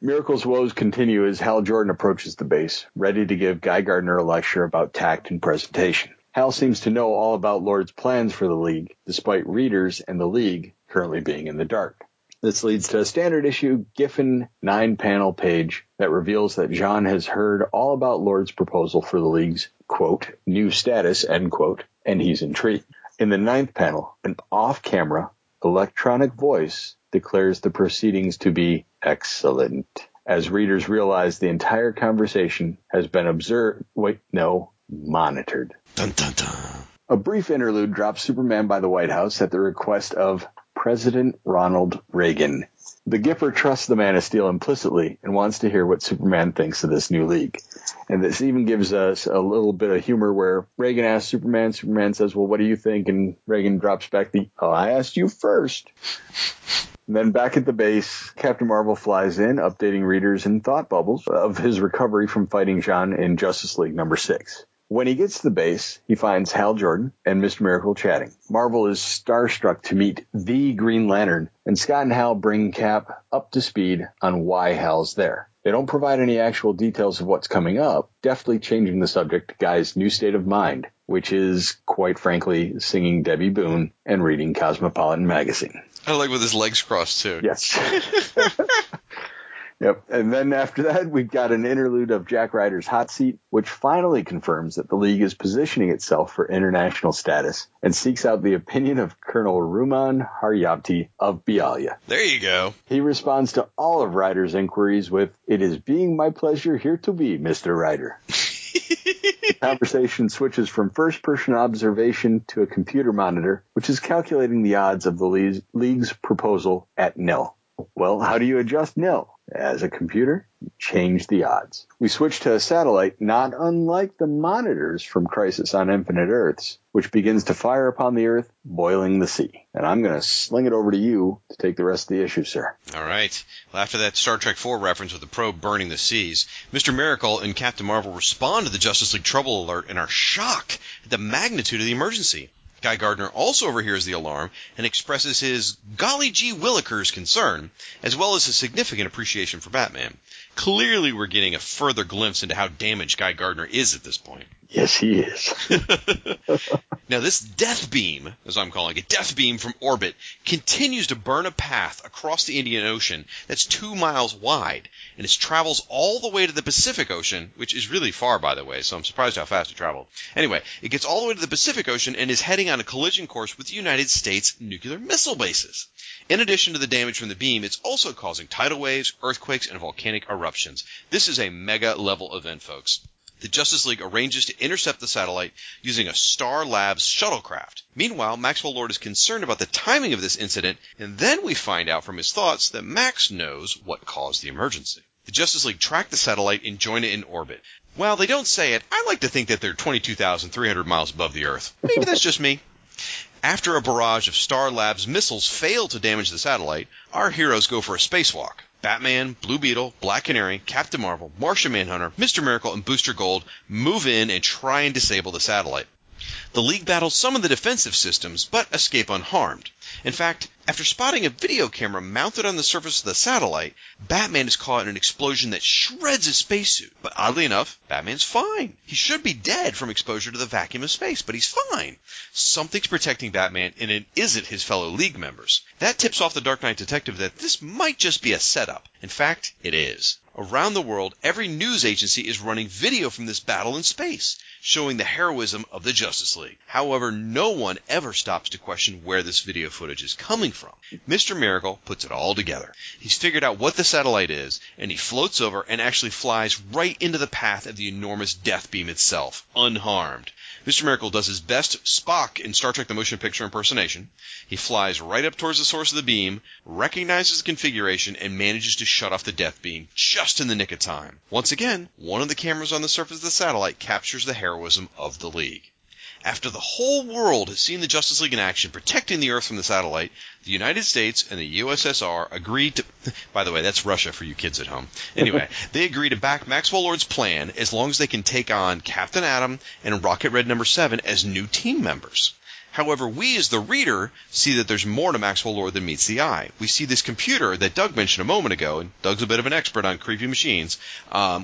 Miracle's woes continue as Hal Jordan approaches the base, ready to give Guy Gardner a lecture about tact and presentation. Hal seems to know all about Lord's plans for the League, despite readers and the League currently being in the dark. This leads to a standard issue Giffen 9-panel page that reveals that John has heard all about Lord's proposal for the League's, quote, new status, end quote, and he's intrigued. In the 9th panel, an off-camera electronic voice declares the proceedings to be excellent, as readers realize the entire conversation has been monitored. Dun, dun, dun. A brief interlude drops Superman by the White House at the request of President Ronald Reagan. The Gipper trusts the Man of Steel implicitly and wants to hear what Superman thinks of this new League. And this even gives us a little bit of humor where Reagan asks Superman, Superman says, well, what do you think? And Reagan drops back I asked you first. And then back at the base, Captain Marvel flies in, updating readers in thought bubbles of his recovery from fighting John in Justice League number 6. When he gets to the base, he finds Hal Jordan and Mr. Miracle chatting. Marvel is starstruck to meet the Green Lantern, and Scott and Hal bring Cap up to speed on why Hal's there. They don't provide any actual details of what's coming up, deftly changing the subject to Guy's new state of mind, which is, quite frankly, singing Debbie Boone and reading Cosmopolitan magazine. I like with his legs crossed, too. Yes. Yep. And then after that, we've got an interlude of Jack Ryder's hot seat, which finally confirms that the League is positioning itself for international status and seeks out the opinion of Colonel Ruman Haryabti of Bialya. There you go. He responds to all of Ryder's inquiries with, "It is being my pleasure here to be, Mr. Ryder." The conversation switches from first-person observation to a computer monitor, which is calculating the odds of the League's proposal at nil. Well, how do you adjust nil? As a computer, you change the odds. We switch to a satellite not unlike the monitors from Crisis on Infinite Earths, which begins to fire upon the Earth, boiling the sea. And I'm going to sling it over to you to take the rest of the issue, sir. All right. Well, after that Star Trek IV reference with the probe burning the seas, Mr. Miracle and Captain Marvel respond to the Justice League trouble alert and are shocked at the magnitude of the emergency. Guy Gardner also overhears the alarm and expresses his golly gee willikers concern, as well as his significant appreciation for Batman. Clearly we're getting a further glimpse into how damaged Guy Gardner is at this point. Yes, he is. Now this death beam, as I'm calling it, death beam from orbit, continues to burn a path across the Indian Ocean that's 2 miles wide, and it travels all the way to the Pacific Ocean, which is really far, by the way, so I'm surprised how fast it traveled. Anyway, it gets all the way to the Pacific Ocean and is heading on a collision course with the United States nuclear missile bases. In addition to the damage from the beam, it's also causing tidal waves, earthquakes, and volcanic eruptions. This is a mega-level event, folks. The Justice League arranges to intercept the satellite using a Star Labs shuttlecraft. Meanwhile, Maxwell Lord is concerned about the timing of this incident, and then we find out from his thoughts that Max knows what caused the emergency. The Justice League track the satellite and join it in orbit. While they don't say it, I like to think that they're 22,300 miles above the Earth. Maybe that's just me. After a barrage of Star Labs missiles fail to damage the satellite, our heroes go for a spacewalk. Batman, Blue Beetle, Black Canary, Captain Marvel, Martian Manhunter, Mr. Miracle, and Booster Gold move in and try and disable the satellite. The League battles some of the defensive systems, but escape unharmed. In fact, after spotting a video camera mounted on the surface of the satellite, Batman is caught in an explosion that shreds his spacesuit. But oddly enough, Batman's fine. He should be dead from exposure to the vacuum of space, but he's fine. Something's protecting Batman, and it isn't his fellow League members. That tips off the Dark Knight detective that this might just be a setup. In fact, it is. Around the world, every news agency is running video from this battle in space, showing the heroism of the Justice League. However, no one ever stops to question where this video footage is coming from. Mr. Miracle puts it all together. He's figured out what the satellite is, and he floats over and actually flies right into the path of the enormous death beam itself, unharmed. Mr. Miracle does his best Spock in Star Trek The Motion Picture impersonation. He flies right up towards the source of the beam, recognizes the configuration, and manages to shut off the death beam just in the nick of time. Once again, one of the cameras on the surface of the satellite captures the heroism of the League. After the whole world has seen the Justice League in action protecting the Earth from the satellite, the United States and the USSR agreed to... By the way, that's Russia for you kids at home. Anyway, they agreed to back Maxwell Lord's plan as long as they can take on Captain Atom and Rocket Red No. 7 as new team members. However, we as the reader see that there's more to Maxwell Lord than meets the eye. We see this computer that Doug mentioned a moment ago, and Doug's a bit of an expert on creepy machines.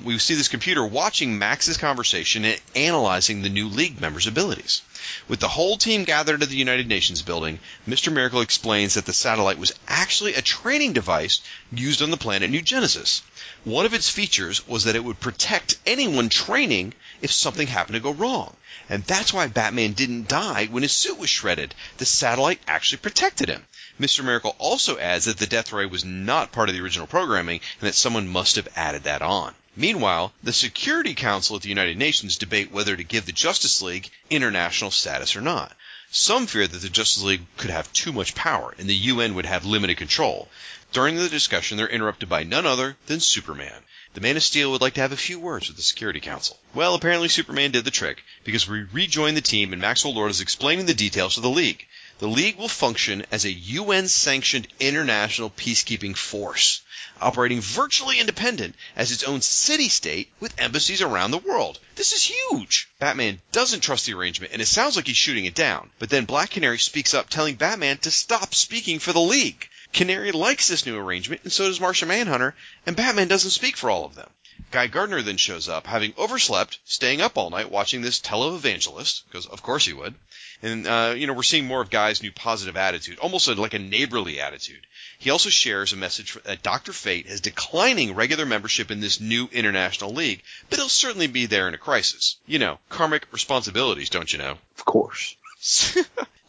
We see this computer watching Max's conversation and analyzing the new League members' abilities. With the whole team gathered at the United Nations building, Mr. Miracle explains that the satellite was actually a training device used on the planet New Genesis. One of its features was that it would protect anyone training if something happened to go wrong. And that's why Batman didn't die when his suit was shredded. The satellite actually protected him. Mr. Miracle also adds that the death ray was not part of the original programming and that someone must have added that on. Meanwhile, the Security Council at the United Nations debate whether to give the Justice League international status or not. Some fear that the Justice League could have too much power and the UN would have limited control. During the discussion, they're interrupted by none other than Superman. The Man of Steel would like to have a few words with the Security Council. Well, apparently Superman did the trick, because we rejoin the team and Maxwell Lord is explaining the details to the League. The League will function as a UN-sanctioned international peacekeeping force, operating virtually independent as its own city-state with embassies around the world. This is huge! Batman doesn't trust the arrangement, and it sounds like he's shooting it down. But then Black Canary speaks up, telling Batman to stop speaking for the League. Canary likes this new arrangement, and so does Martian Manhunter, and Batman doesn't speak for all of them. Guy Gardner then shows up, having overslept, staying up all night watching this televangelist, because of course he would. And, we're seeing more of Guy's new positive attitude, almost like a neighborly attitude. He also shares a message that Dr. Fate is declining regular membership in this new international league, but he'll certainly be there in a crisis. You know, karmic responsibilities, don't you know? Of course.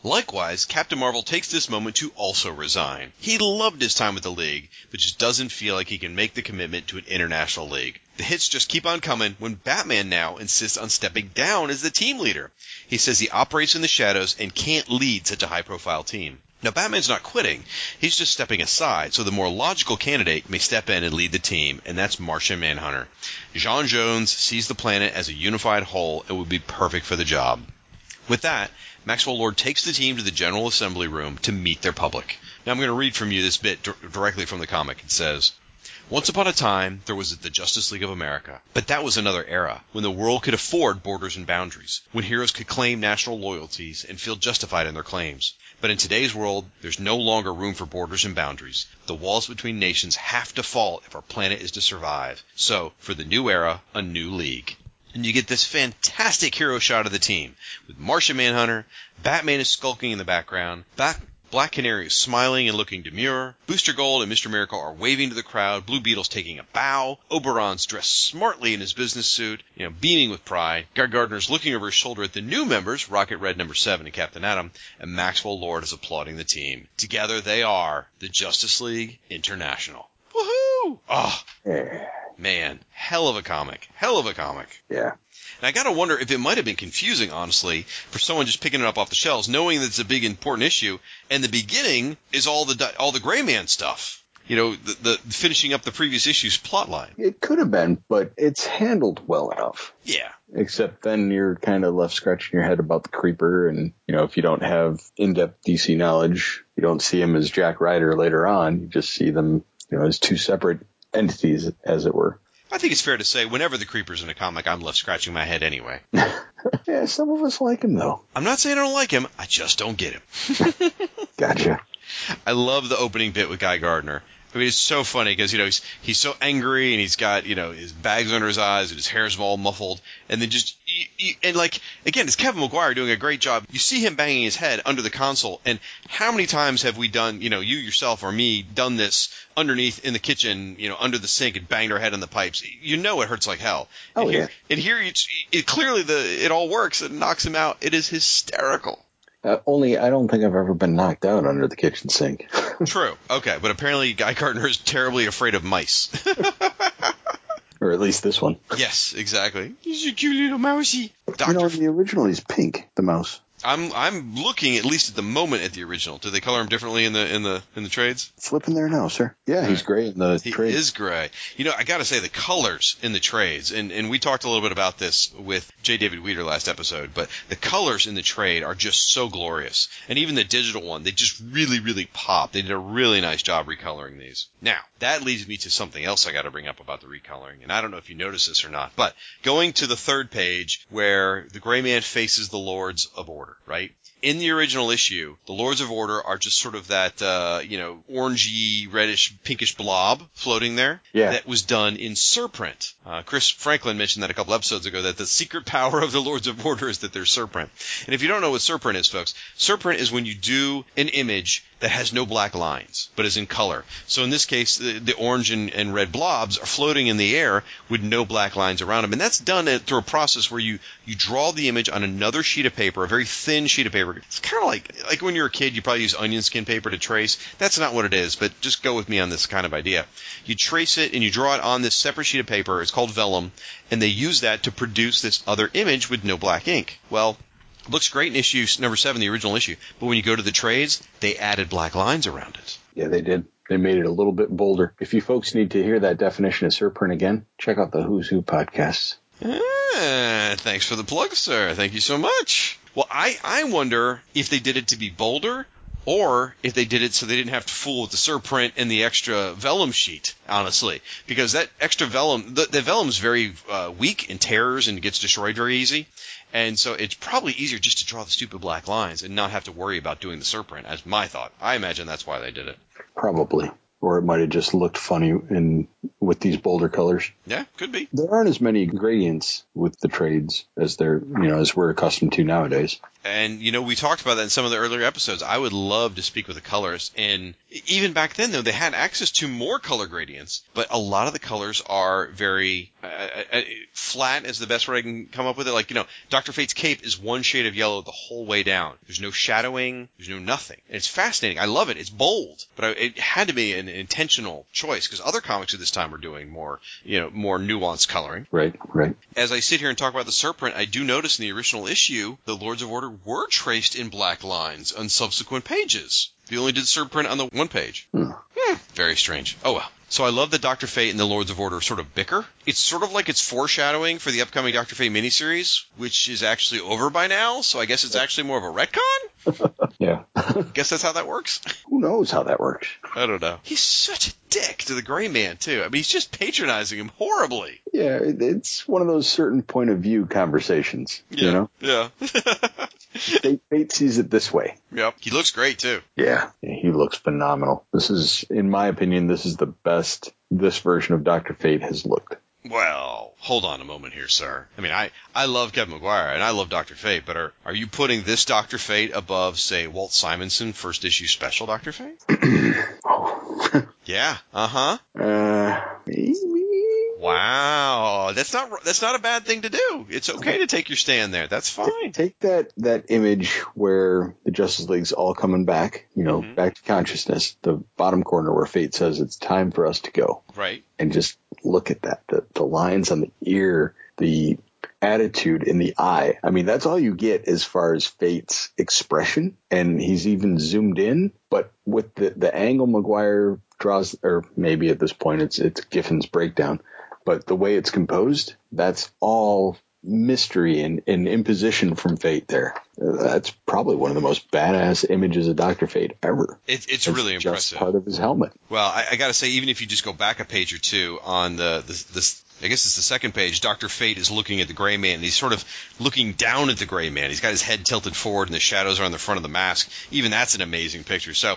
Likewise, Captain Marvel takes this moment to also resign. He loved his time with the League, but just doesn't feel like he can make the commitment to an international league. The hits just keep on coming when Batman now insists on stepping down as the team leader. He says he operates in the shadows and can't lead such a high-profile team. Now, Batman's not quitting. He's just stepping aside, so the more logical candidate may step in and lead the team, and that's Martian Manhunter. John Jones sees the planet as a unified whole and would be perfect for the job. With that, Maxwell Lord takes the team to the General Assembly Room to meet their public. Now I'm going to read from you this bit directly from the comic. It says, "Once upon a time, there was the Justice League of America. But that was another era, when the world could afford borders and boundaries, when heroes could claim national loyalties and feel justified in their claims. But in today's world, there's no longer room for borders and boundaries. The walls between nations have to fall if our planet is to survive. So, for the new era, a new league." And you get this fantastic hero shot of the team, with Martian Manhunter, Batman is skulking in the background, Black Canary is smiling and looking demure, Booster Gold and Mr. Miracle are waving to the crowd, Blue Beetle's taking a bow, Oberon's dressed smartly in his business suit, beaming with pride, Guy Gardner's looking over his shoulder at the new members, Rocket Red No. 7 and Captain Atom, and Maxwell Lord is applauding the team. Together they are the Justice League International. Woohoo! Oh, man, hell of a comic. Yeah. And I gotta wonder if it might have been confusing, honestly, for someone just picking it up off the shelves, knowing that it's a big important issue, and the beginning is all the Gray Man stuff. The finishing up the previous issue's plotline. It could have been, but it's handled well enough. Yeah. Except then you're kind of left scratching your head about the Creeper, and if you don't have in-depth DC knowledge, you don't see him as Jack Ryder later on. You just see them, as two separate entities, as it were. I think it's fair to say whenever the Creeper's in a comic, I'm left scratching my head anyway. Yeah, some of us like him, though. I'm not saying I don't like him. I just don't get him. Gotcha. I love the opening bit with Guy Gardner. I mean, it's so funny because, he's so angry and he's got, his bags under his eyes and his hair's all muffled. And then just – and, again, it's Kevin Maguire doing a great job. You see him banging his head under the console. And how many times have we done – you yourself or me done this underneath in the kitchen, under the sink and banged our head on the pipes? It hurts like hell. Oh, and yeah. And here it clearly it all works. It knocks him out. It is hysterical. Only I don't think I've ever been knocked out under the kitchen sink. True. Okay, but apparently Guy Gardner is terribly afraid of mice. Or at least this one. Yes, exactly. He's a cute little mousey. The original is Pink, the mouse. I'm looking at least at the moment at the original. Do they color him differently in the trades? Flipping there now, sir. Yeah, he's gray in the trades. He is gray. You know, I got to say the colors in the trades, and we talked a little bit about this with J. David Weeder last episode, but the colors in the trade are just so glorious. And even the digital one, they just really, really pop. They did a really nice job recoloring these. Now, that leads me to something else I got to bring up about the recoloring, and I don't know if you noticed this or not, but going to the third page where the Gray Man faces the Lords of Order. Right? In the original issue, the Lords of Order are just sort of that, orangey, reddish, pinkish blob floating there. Yeah. That was done in Serprint. Chris Franklin mentioned that a couple episodes ago, that the secret power of the Lords of Order is that they're Serprint. And if you don't know what Serprint is, folks, Serprint is when you do an image that has no black lines, but is in color. So in this case, the orange and red blobs are floating in the air with no black lines around them. And that's done through a process where you draw the image on another sheet of paper, a very thin sheet of paper. It's kind of like when you're a kid, you probably use onion skin paper to trace. That's not what it is, but just go with me on this kind of idea. You trace it and you draw it on this separate sheet of paper. It's called vellum, and they use that to produce this other image with no black ink. Well, it looks great in issue number 7, the original issue, but when you go to the trades, they added black lines around it. Yeah, they did. They made it a little bit bolder. If you folks need to hear that definition of Serprint again, check out the Who's Who podcasts. Ah, thanks for the plug, sir. Thank you so much. Well, I wonder if they did it to be bolder or if they did it so they didn't have to fool with the Serprint and the extra vellum sheet, honestly. Because that extra vellum, the vellum's very weak and tears and gets destroyed very easy. And so it's probably easier just to draw the stupid black lines and not have to worry about doing the Serprint, as my thought. I imagine that's why they did it. Probably. Or it might have just looked funny with these bolder colors. Yeah, could be. There aren't as many gradients with the trades as as we're accustomed to nowadays. And, we talked about that in some of the earlier episodes. I would love to speak with a colorist. And even back then, though, they had access to more color gradients. But a lot of the colors are very flat is the best word I can come up with it. Like, Dr. Fate's cape is one shade of yellow the whole way down. There's no shadowing. There's no nothing. And it's fascinating. I love it. It's bold. But it had to be an intentional choice because other comics at this time were doing more, more nuanced coloring. Right. As I sit here and talk about the Serprint, I do notice in the original issue, the Lords of Order were traced in black lines on subsequent pages. They only did Serprint on the one page. Very strange. Oh, well. So I love that Dr. Fate and the Lords of Order sort of bicker. It's sort of like it's foreshadowing for the upcoming Dr. Fate miniseries, which is actually over by now, so I guess it's actually more of a retcon? Yeah. Guess that's how that works? Who knows how that works? I don't know. He's such a dick to the Gray Man, too. I mean, he's just patronizing him horribly. Yeah, it's one of those certain point of view conversations, Yeah. Fate sees it this way. Yep. He looks great, too. Yeah, he looks phenomenal. This is, in my opinion, this is the best this version of Dr. Fate has looked. Well, hold on a moment here, sir. I mean, I love Kevin Maguire, and I love Dr. Fate, but are you putting this Dr. Fate above, say, Walt Simonson, first issue special Dr. Fate? Oh. Yeah, uh-huh. Wow, that's not a bad thing to do. It's okay to take your stand there. That's fine. Take that image where the Justice League's all coming back, back to consciousness, the bottom corner where Fate says it's time for us to go. Right. And just look at that, the lines on the ear, the attitude in the eye. I mean, that's all you get as far as Fate's expression, and he's even zoomed in, but with the angle Maguire draws, or maybe at this point it's Giffen's breakdown, but the way it's composed, that's all mystery and imposition from Fate there. That's probably one of the most badass images of Dr. Fate ever. It's really impressive. Just part of his helmet. Well, I got to say, even if you just go back a page or two on the I guess it's the second page, Dr. Fate is looking at the Gray Man. He's sort of looking down at the Gray Man. He's got his head tilted forward and the shadows are on the front of the mask. Even that's an amazing picture. So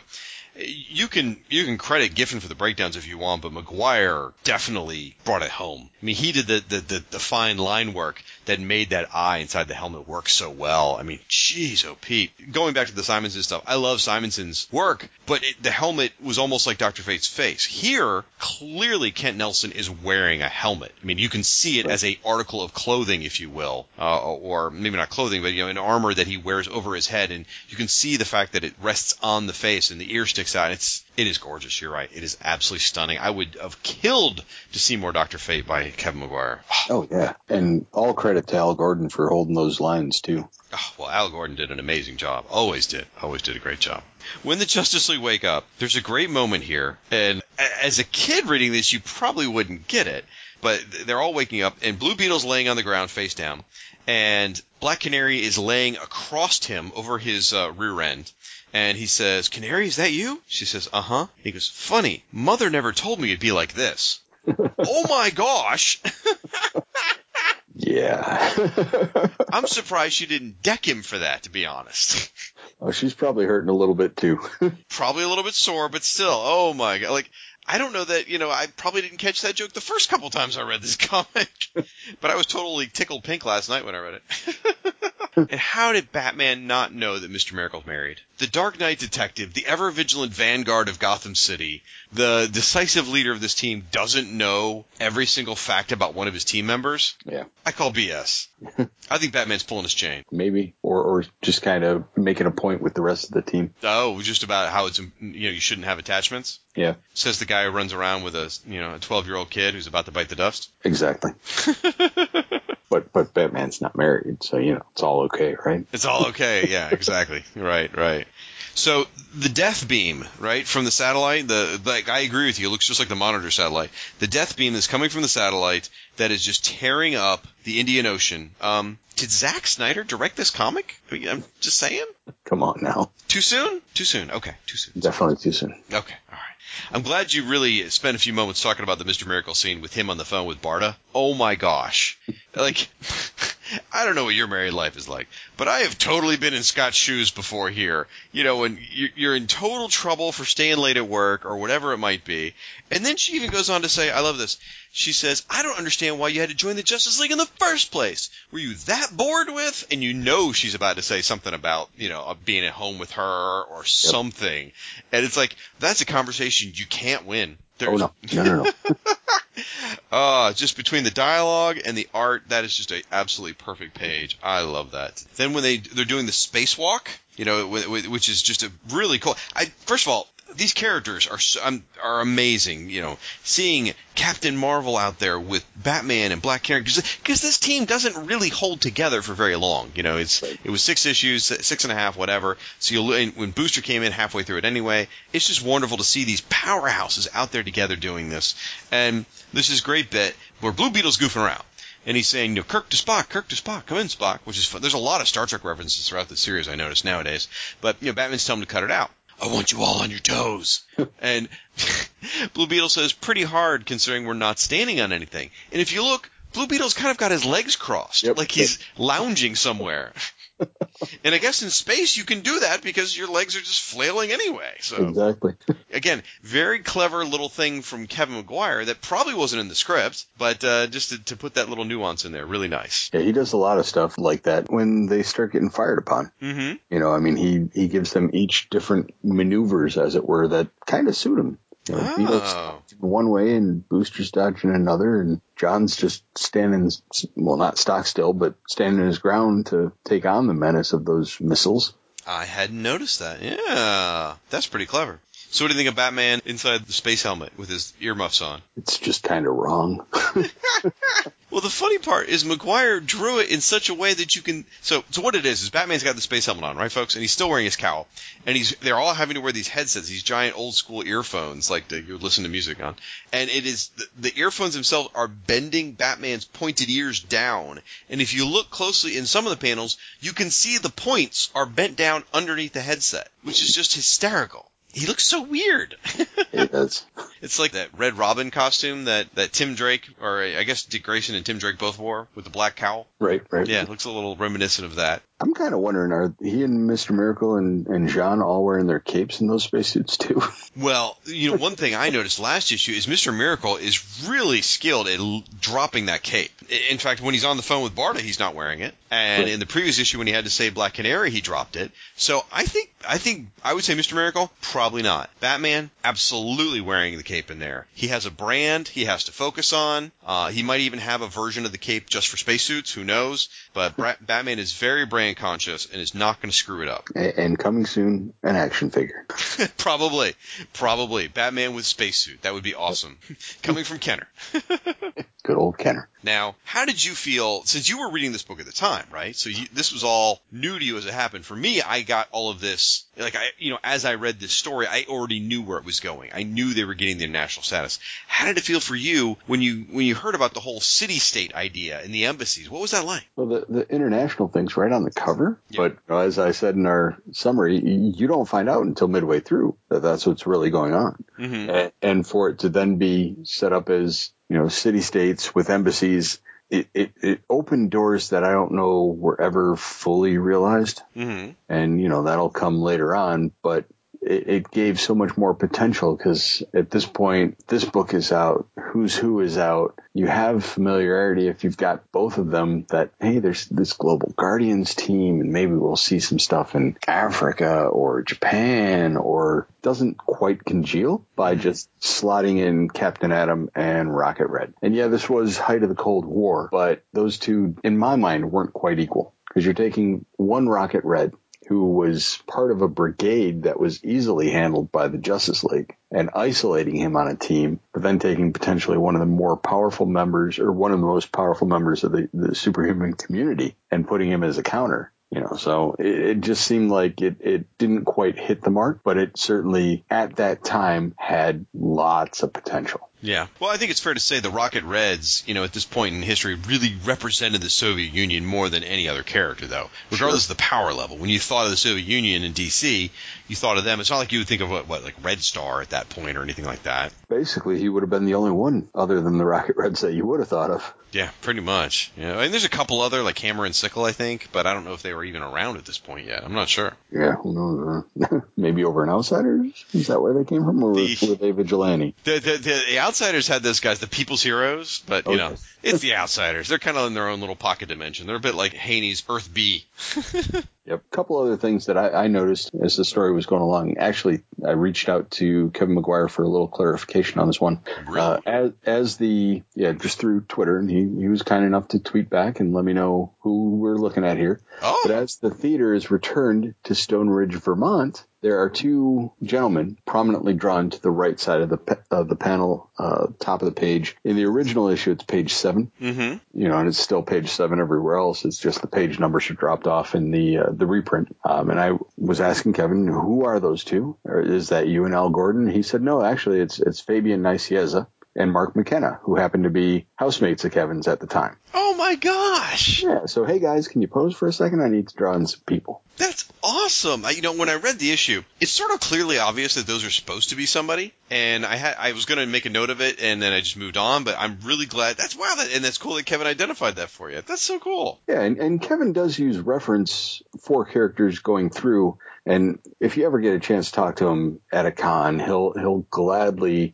you can credit Giffen for the breakdowns if you want, but Maguire definitely brought it home. I mean, he did the fine line work that made that eye inside the helmet work so well. I mean, jeez, oh Pete. Going back to the Simonson stuff, I love Simonson's work, but the helmet was almost like Dr. Fate's face. Here, clearly Kent Nelson is wearing a helmet. I mean, you can see it as a article of clothing, if you will, or maybe not clothing, but an armor that he wears over his head, and you can see the fact that it rests on the face and the ear sticks out. It's It is gorgeous. You're right. It is absolutely stunning. I would have killed to see more Dr. Fate by Kevin Maguire. Oh, yeah. And all credit to Al Gordon for holding those lines, too. Oh, well, Al Gordon did an amazing job. Always did. Always did a great job. When the Justice League wake up, there's a great moment here. And as a kid reading this, you probably wouldn't get it. But they're all waking up, and Blue Beetle's laying on the ground face down, and Black Canary is laying across him over his rear end. And he says, "Canary, is that you?" She says, "Uh-huh." He goes, "Funny, Mother never told me it'd be like this." Oh, my gosh. Yeah. I'm surprised she didn't deck him for that, to be honest. Oh, she's probably hurting a little bit, too. Probably a little bit sore, but still, oh, my God. Like, I don't know that, you know, I probably didn't catch that joke the first couple times I read this comic, but I was totally tickled pink last night when I read it. And how did Batman not know that Mr. Miracle's married? The Dark Knight detective, the ever-vigilant vanguard of Gotham City, the decisive leader of this team doesn't know every single fact about one of his team members? Yeah. I call BS. I think Batman's pulling his chain. Maybe. Or just kind of making a point with the rest of the team. Oh, just about how it's, you know, you shouldn't have attachments? Yeah. Says the guy who runs around with a, you know, a 12-year-old kid who's about to bite the dust? Exactly. But Batman's not married, so, you know, it's all okay, right? It's all okay, yeah, exactly. Right, right. So the death beam, right, from the satellite, like I agree with you, it looks just like the Monitor satellite. The death beam that's coming from the satellite that is just tearing up the Indian Ocean. Did Zack Snyder direct this comic? I mean, I'm just saying. Come on now. Too soon? Too soon. Okay, too soon. Definitely too soon. Okay, all right. I'm glad you really spent a few moments talking about the Mr. Miracle scene with him on the phone with Barda. Oh, my gosh. Like, I don't know what your married life is like, but I have totally been in Scott's shoes before here. You know, when you're in total trouble for staying late at work or whatever it might be. And then she even goes on to say, I love this. She says, "I don't understand why you had to join the Justice League in the first place. Were you that bored with?" And you know she's about to say something about, you know, being at home with her or something. Yep. And it's like, that's a conversation you can't win. There's... Oh, no. No, no, no. Just between the dialogue and the art, that is just an absolutely perfect page. I love that. Then when they're doing the spacewalk, you know, which is just a really cool. First of all, these characters are amazing. You know, seeing Captain Marvel out there with Batman and Black Canary, because this team doesn't really hold together for very long. You know, it was 6 issues, 6.5, whatever. So when Booster came in halfway through it anyway, it's just wonderful to see these powerhouses out there together doing this. And this is great bit where Blue Beetle's goofing around. And he's saying, you know, Kirk to Spock, come in, Spock, which is fun. There's a lot of Star Trek references throughout the series, I notice, nowadays. But, you know, Batman's telling him to cut it out. I want you all on your toes. And Blue Beetle says, pretty hard considering we're not standing on anything. And if you look, Blue Beetle's kind of got his legs crossed, like he's lounging somewhere. And I guess in space you can do that because your legs are just flailing anyway. So exactly. Again, very clever little thing from Kevin Maguire that probably wasn't in the script, but just to put that little nuance in there, really nice. Yeah, he does a lot of stuff like that when they start getting fired upon. Mm-hmm. You know, I mean, he gives them each different maneuvers, as it were, that kind of suit him. You know, oh. One way and Booster's dodging another, and John's just standing, well, not stock still, but standing his ground to take on the menace of those missiles. I hadn't noticed that. Yeah, that's pretty clever. So what do you think of Batman inside the space helmet with his earmuffs on? It's just kind of wrong. Well, the funny part is Maguire drew it in such a way that you can – so what it is Batman's got the space helmet on, right, folks? And he's still wearing his cowl. And they're all having to wear these headsets, these giant old-school earphones like you would listen to music on. And it is – the earphones themselves are bending Batman's pointed ears down. And if you look closely in some of the panels, you can see the points are bent down underneath the headset, which is just hysterical. He looks so weird. He does. It's like that Red Robin costume that Tim Drake, or I guess Dick Grayson and Tim Drake both wore with the black cowl. Right, right. Yeah, it looks a little reminiscent of that. I'm kind of wondering, are he and Mr. Miracle and John all wearing their capes in those spacesuits too? Well, you know, one thing I noticed last issue is Mr. Miracle is really skilled at dropping that cape. In fact, when he's on the phone with Barda, he's not wearing it. And in the previous issue, when he had to save Black Canary, he dropped it. So I think I would say Mr. Miracle, probably not. Batman, absolutely wearing the cape in there. He has a brand he has to focus on. He might even have a version of the cape just for spacesuits. Who knows? But Batman is very brand and conscious and is not going to screw it up. And coming soon, an action figure. Probably. Batman with spacesuit. That would be awesome. Coming from Kenner. Good old Kenner. Now, how did you feel, since you were reading this book at the time, right? So this was all new to you as it happened. For me, I got all of this, as I read this story, I already knew where it was going. I knew they were getting the international status. How did it feel for you when you heard about the whole city-state idea and the embassies? What was that like? Well, the international thing's right on the cover, yeah. But as I said in our summary, you don't find out until midway through that that's what's really going on. Mm-hmm. And for it to then be set up as, city-states with embassies, it opened doors that I don't know were ever fully realized. Mm-hmm. And, that'll come later on, but it gave so much more potential because at this point, this book is out, Who's Who is out. You have familiarity if you've got both of them that, hey, there's this Global Guardians team and maybe we'll see some stuff in Africa or Japan, or doesn't quite congeal by just slotting in Captain Atom and Rocket Red. And yeah, this was height of the Cold War, but those two, in my mind, weren't quite equal because you're taking one Rocket Red who was part of a brigade that was easily handled by the Justice League and isolating him on a team, but then taking potentially one of the most powerful members of the superhuman community and putting him as a counter. So it just seemed like it didn't quite hit the mark, but it certainly at that time had lots of potential. Yeah. Well, I think it's fair to say the Rocket Reds, at this point in history, really represented the Soviet Union more than any other character, though, regardless of the power level. When you thought of the Soviet Union in DC, you thought of them. It's not like you would think of like Red Star at that point or anything like that. Basically, he would have been the only one other than the Rocket Reds that you would have thought of. Yeah, pretty much. And there's a couple other, like Hammer and Sickle, I think, but I don't know if they were even around at this point yet. I'm not sure. Yeah, who knows? Maybe Over and Outsiders? Is that where they came from, or were they vigilante? The Outsiders had those guys, the People's Heroes, but, it's the Outsiders. They're kind of in their own little pocket dimension. They're a bit like Haney's Earth B. Yep. A couple other things that I noticed as the story was going along. Actually, I reached out to Kevin Maguire for a little clarification on this one. Really? Just through Twitter, and he was kind enough to tweet back and let me know who we're looking at here. Oh. But as the theater is returned to Stone Ridge, Vermont, there are two gentlemen prominently drawn to the right side of the panel, top of the page. In the original issue, it's page 7. Mm-hmm. And it's still page 7 everywhere else. It's just the page numbers are dropped off in the reprint. And I was asking Kevin, who are those two? Or is that you and Al Gordon? He said, no, actually, it's Fabian Nicieza and Mark McKenna, who happened to be housemates of Kevin's at the time. Oh, my gosh. Yeah. So, hey, guys, can you pose for a second? I need to draw in some people. That's awesome. When I read the issue, it's sort of clearly obvious that those are supposed to be somebody. And I was going to make a note of it, and then I just moved on. But I'm really glad. And that's cool that Kevin identified that for you. That's so cool. Yeah, and Kevin does use reference for characters going through. And if you ever get a chance to talk to him at a con, he'll gladly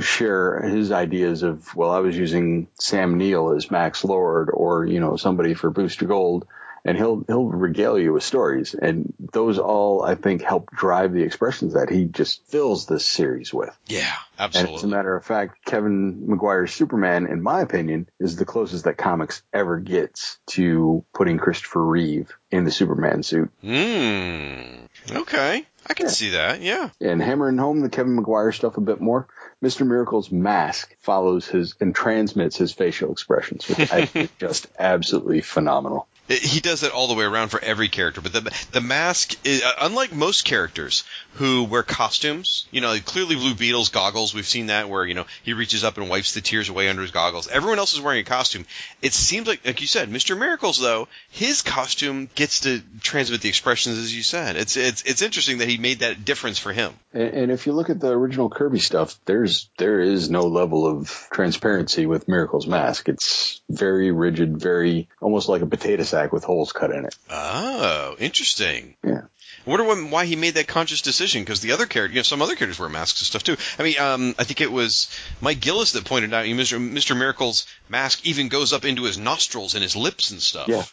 share his ideas of, well, I was using Sam Neill as Max Lord or, somebody for Booster Gold. And he'll regale you with stories. And those all, I think, help drive the expressions that he just fills this series with. Yeah, absolutely. And as a matter of fact, Kevin Maguire's Superman, in my opinion, is the closest that comics ever gets to putting Christopher Reeve in the Superman suit. Okay. I can see that, yeah. And hammering home the Kevin Maguire stuff a bit more, Mr. Miracle's mask follows his and transmits his facial expressions, which I think is just absolutely phenomenal. He does that all the way around for every character, but the mask is, unlike most characters who wear costumes, clearly Blue Beetle's goggles, we've seen that where, he reaches up and wipes the tears away under his goggles. Everyone else is wearing a costume. It seems like you said, Mr. Miracle's, though, his costume gets to transmit the expressions, as you said. It's interesting that he made that difference for him. And if you look at the original Kirby stuff, there is no level of transparency with Miracle's mask. It's very rigid, very almost like a potato sack with holes cut in it. Oh, interesting. Yeah. I wonder why he made that conscious decision, because the other character, some other characters wear masks and stuff too. I mean, I think it was Mike Gillis that pointed out Mr. Miracle's mask even goes up into his nostrils and his lips and stuff. Yeah.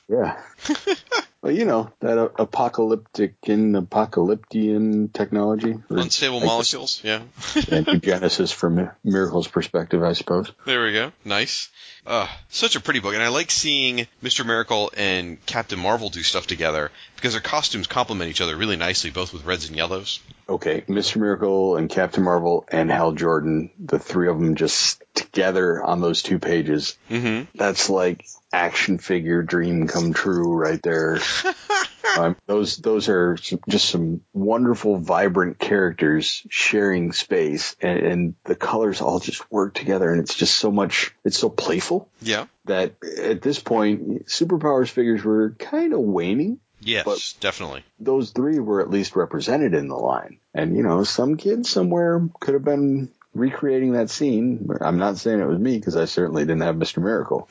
Well, you know, that apocalyptic and apocalyptian technology. Unstable molecules, yeah. Genesis from Miracle's perspective, I suppose. There we go. Nice. Such a pretty book, and I like seeing Mr. Miracle and Captain Marvel do stuff together because their costumes complement each other really nicely, both with reds and yellows. Okay, Mr. Miracle and Captain Marvel and Hal Jordan, the three of them just together on those two pages. Mm-hmm. That's like action figure dream come true right there. Those are just some wonderful, vibrant characters sharing space, and the colors all just work together, and it's just so much – it's so playful. Yeah. That at this point, superpowers figures were kind of waning. Yes, but definitely. Those three were at least represented in the line. And, you know, some kid somewhere could have been recreating that scene. I'm not saying it was me because I certainly didn't have Mr. Miracle.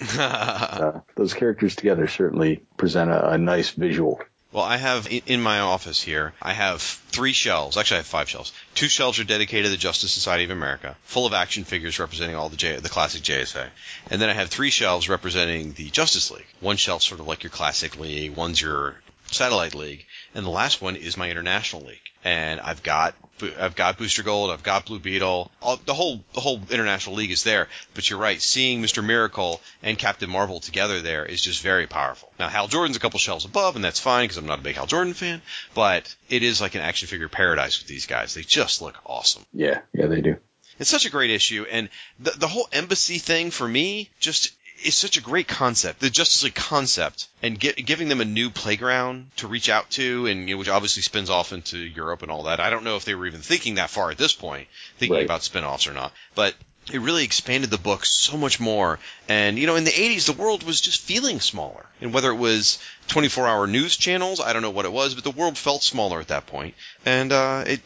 Those characters together certainly present a nice visual. Well, I have in my office here, I have 3 shelves. Actually, I have 5 shelves. 2 shelves are dedicated to the Justice Society of America, full of action figures representing all the classic JSA. And then I have 3 shelves representing the Justice League. One shelf's sort of like your classic league, one's your Satellite League, and the last one is my International League. And I've got Booster Gold, I've got Blue Beetle. The whole International League is there. But you're right, seeing Mr. Miracle and Captain Marvel together there is just very powerful. Now, Hal Jordan's a couple shelves above, and that's fine because I'm not a big Hal Jordan fan. But it is like an action figure paradise with these guys. They just look awesome. Yeah, they do. It's such a great issue, and the whole embassy thing for me just. It's such a great concept, the Justice League concept, and giving them a new playground to reach out to, and which obviously spins off into Europe and all that. I don't know if they were even thinking that far at this point, about spinoffs or not, but it really expanded the book so much more. And, you know, in the 80s, the world was just feeling smaller. And whether it was 24-hour news channels, I don't know what it was, but the world felt smaller at that point. And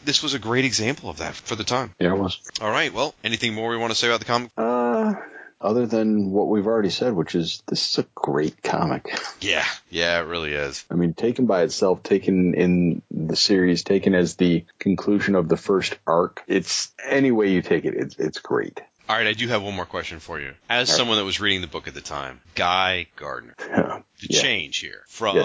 this was a great example of that for the time. Yeah, it was. All right, well, anything more we want to say about the comic? Other than what we've already said, which is this is a great comic. Yeah, it really is. I mean, taken by itself, taken in the series, taken as the conclusion of the first arc, it's any way you take it, it's great. All right, I do have one more question for you. As someone that was reading the book at the time, Guy Gardner, change here from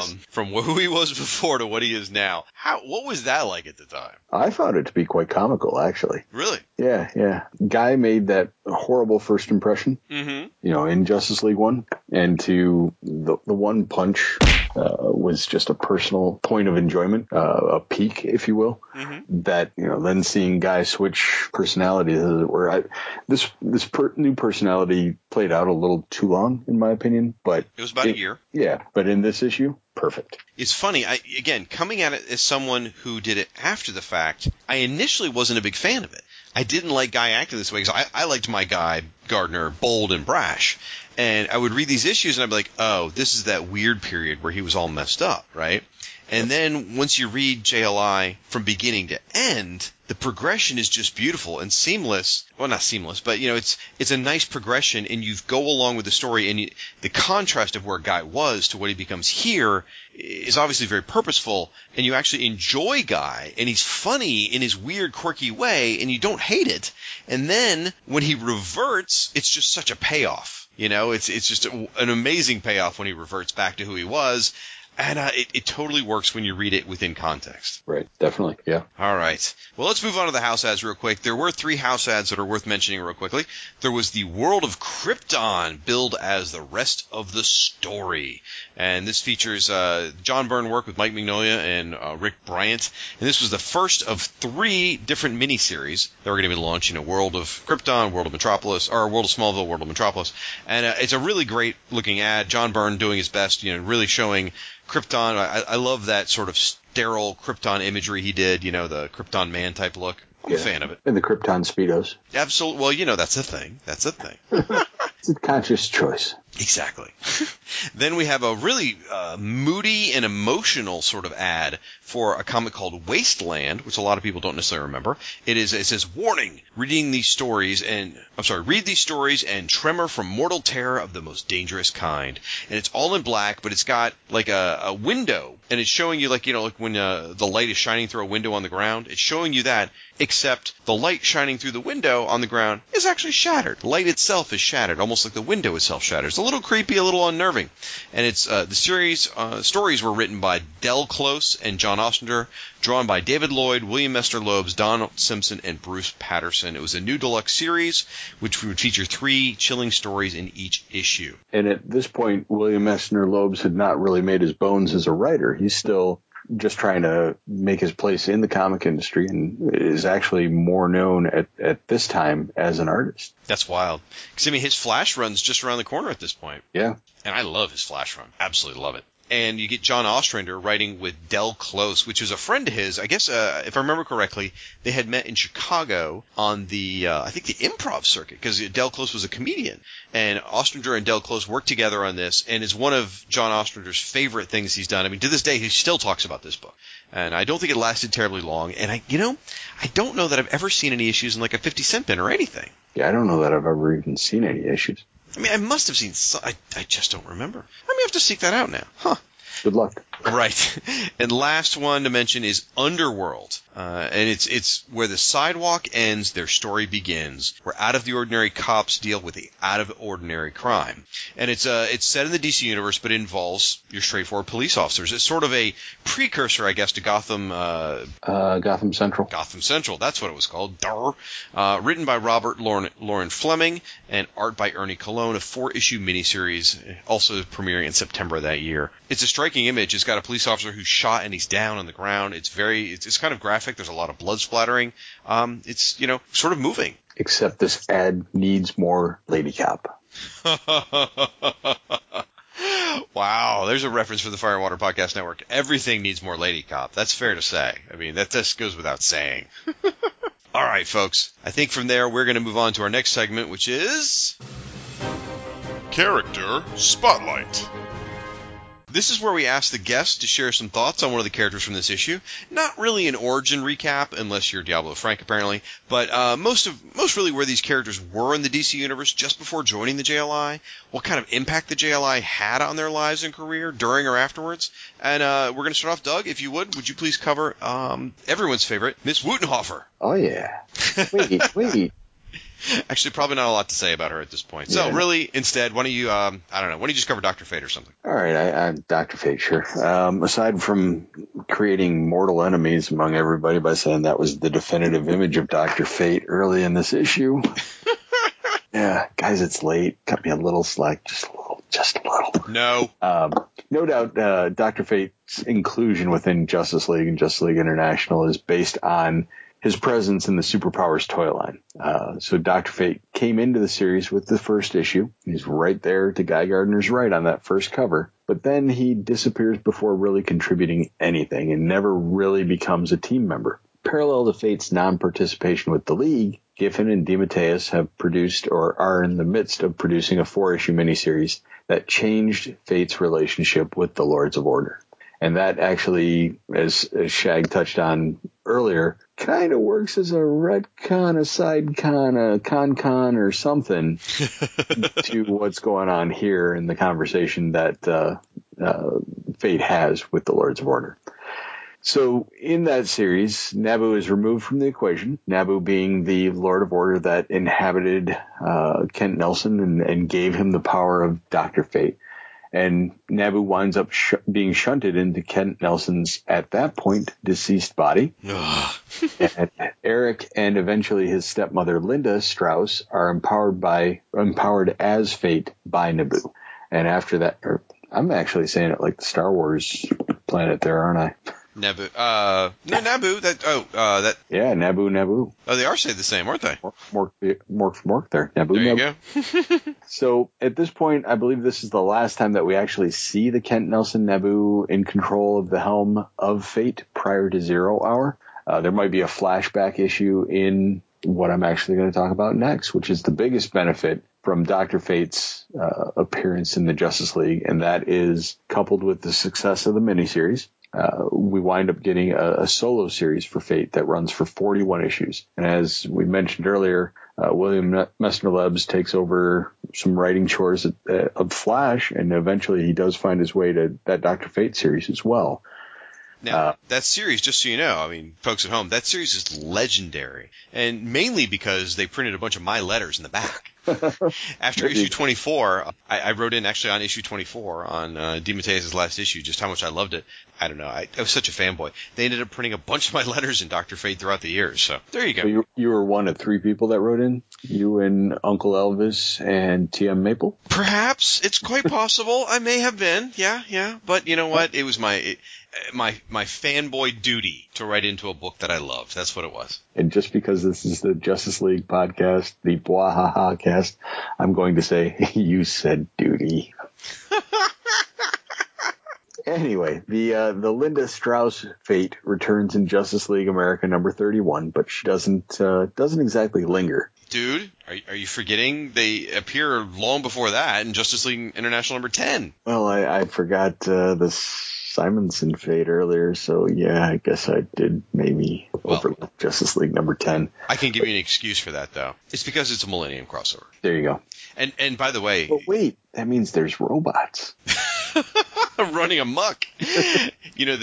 who he was before to what he is now, what was that like at the time? I found it to be quite comical, actually. Really? Yeah. Guy made that horrible first impression, you know, in Justice League 1, and to the one punch was just a personal point of enjoyment, a peak, if you will, that, you know, then seeing Guy switch personalities, where this new personality played out a little too long, in my opinion, but it was about a year. Yeah, but in this issue, perfect. It's funny. Again, coming at it as someone who did it after the fact, I initially wasn't a big fan of it. I didn't like Guy acting this way because I liked my Guy Gardner bold and brash. And I would read these issues and I'd be like, oh, this is that weird period where he was all messed up, right? And then once you read JLI from beginning to end, the progression is just beautiful and seamless. Well, not seamless, but, you know, it's a nice progression, and you go along with the story, and the contrast of where Guy was to what he becomes here is obviously very purposeful, and you actually enjoy Guy, and he's funny in his weird, quirky way, and you don't hate it. And then when he reverts, it's just such a payoff. You know, it's just an amazing payoff when he reverts back to who he was. And it totally works when you read it within context. Right, definitely, yeah. All right. Well, let's move on to the house ads real quick. There were 3 house ads that are worth mentioning real quickly. There was the World of Krypton, billed as the rest of the story. And this features John Byrne work with Mike Mignola and Rick Bryant. And this was the first of 3 different miniseries that were going to be launching a World of Krypton, World of Metropolis, or World of Smallville, World of Metropolis. And it's a really great-looking ad. John Byrne doing his best, you know, really showing Krypton. I love that sort of sterile Krypton imagery he did, you know, the Krypton man type look. I'm a fan of it. And the Krypton Speedos. Absolutely. Well, you know, that's a thing. It's a conscious choice. Exactly. Then we have a really moody and emotional sort of ad for a comic called Wasteland, which a lot of people don't necessarily remember. It says, warning, read these stories and tremor from mortal terror of the most dangerous kind. And it's all in black, but it's got like a window, and it's showing you like when the light is shining through a window on the ground. It's showing you that, except the light shining through the window on the ground is actually shattered. Light itself is shattered, almost like the window itself shatters. little creepy, a little unnerving. And it's the series stories were written by Del Close and John Ostrander, drawn by David Lloyd, William Messner Loebs, Don Simpson, and Bruce Patterson. It was a new deluxe series, which would feature three chilling stories in each issue. And at this point, William Messner Loebs had not really made his bones as a writer. He's still just trying to make his place in the comic industry, and is actually more known at this time as an artist. That's wild. Because, I mean, his Flash run's just around the corner at this point. Yeah. And I love his Flash run. Absolutely love it. And you get John Ostrander writing with Del Close, which was a friend of his. I guess, if I remember correctly, they had met in Chicago on the, I think, the improv circuit, because Del Close was a comedian. And Ostrander and Del Close worked together on this, and is one of John Ostrander's favorite things he's done. I mean, to this day, he still talks about this book. And I don't think it lasted terribly long. And, I don't know that I've ever seen any issues in, like, a 50-cent bin or anything. Yeah, I don't know that I've ever even seen any issues. I mean, I must have seen some, I just don't remember. I may have to seek that out now. Huh. Good luck. Right. And last one to mention is Underworld. And it's where the sidewalk ends, their story begins, where out-of-the-ordinary cops deal with the out-of-ordinary crime. And it's set in the DC universe, but it involves your straightforward police officers. It's sort of a precursor, I guess, to Gotham... Gotham Central. Gotham Central. That's what it was called. Written by Robert Lauren Fleming and art by Ernie Colon, a 4-issue miniseries, also premiering in September of that year. It's a striking image. It's got a police officer who's shot and he's down on the ground. It's kind of graphic. There's a lot of blood splattering. It's sort of moving. Except this ad needs more lady cop. Wow, there's a reference for the Fire and Water Podcast Network. Everything needs more lady cop. That's fair to say. I mean, that just goes without saying. All right, folks. I think from there we're going to move on to our next segment, which is Character Spotlight. This is where we ask the guests to share some thoughts on one of the characters from this issue. Not really an origin recap, unless you're Diablo Frank, apparently, but most really where these characters were in the DC universe just before joining the JLI, what kind of impact the JLI had on their lives and career during or afterwards. And we're going to start off, Doug, if you would you please cover everyone's favorite, Miss Wootenhofer? Oh, yeah. Wait. Actually, probably not a lot to say about her at this point. So, yeah. Really, instead, why don't you, why don't you just cover Dr. Fate or something? All right, Dr. Fate, sure. Aside from creating mortal enemies among everybody by saying that was the definitive image of Dr. Fate early in this issue. Yeah, guys, it's late. Cut me a little slack, just a little. No. No doubt Dr. Fate's inclusion within Justice League and Justice League International is based on his presence in the Superpowers toy line. So Dr. Fate came into the series with the first issue. He's right there to Guy Gardner's right on that first cover. But then he disappears before really contributing anything and never really becomes a team member. Parallel to Fate's non-participation with the League, Giffen and DeMatteis have produced or are in the midst of producing a 4-issue miniseries that changed Fate's relationship with the Lords of Order. And that actually, as Shag touched on earlier, kind of works as a retcon, a side con, a con or something to what's going on here in the conversation that Fate has with the Lords of Order. So in that series, Naboo is removed from the equation, Naboo being the Lord of Order that inhabited Kent Nelson and gave him the power of Dr. Fate. And Naboo winds up being shunted into Kent Nelson's, at that point, deceased body. And Eric and eventually his stepmother, Linda Strauss, are empowered as Fate by Naboo. And after that, I'm actually saying it like the Star Wars planet there, aren't I? Naboo. Naboo. Yeah, Naboo. Oh, they are the same, aren't they? Mork there. Naboo. There you go. So at this point, I believe this is the last time that we actually see the Kent Nelson Naboo in control of the helm of Fate prior to Zero Hour. There might be a flashback issue in what I'm actually going to talk about next, which is the biggest benefit from Dr. Fate's appearance in the Justice League, and that is coupled with the success of the miniseries. We wind up getting a solo series for Fate that runs for 41 issues. And as we mentioned earlier, William Messner-Loebs takes over some writing chores of Flash, and eventually he does find his way to that Dr. Fate series as well. Now, that series, just so you know, I mean, folks at home, that series is legendary, and mainly because they printed a bunch of my letters in the back. After issue 24, I wrote in actually on issue 24 on DeMatteis's last issue just how much I loved it. I don't know. I was such a fanboy. They ended up printing a bunch of my letters in Dr. Fate throughout the years. So there you go. So you were one of three people that wrote in? You and Uncle Elvis and TM Maple? Perhaps. It's quite possible. I may have been. Yeah. But you know what? It was my fanboy duty to write into a book that I loved. That's what it was. And just because this is the Justice League podcast, the Bwahaha cast, I'm going to say, you said duty. Anyway, the Linda Strauss fate returns in Justice League America number 31, but she doesn't exactly linger. Dude, are you forgetting? They appear long before that in Justice League International number 10. Well, I forgot this Simonson fade earlier, so yeah, I guess I did maybe overlap Justice League number 10. I can give you an excuse for that, though. It's because it's a Millennium crossover. There you go. And by the way... But wait, that means there's robots. Running amok. You know,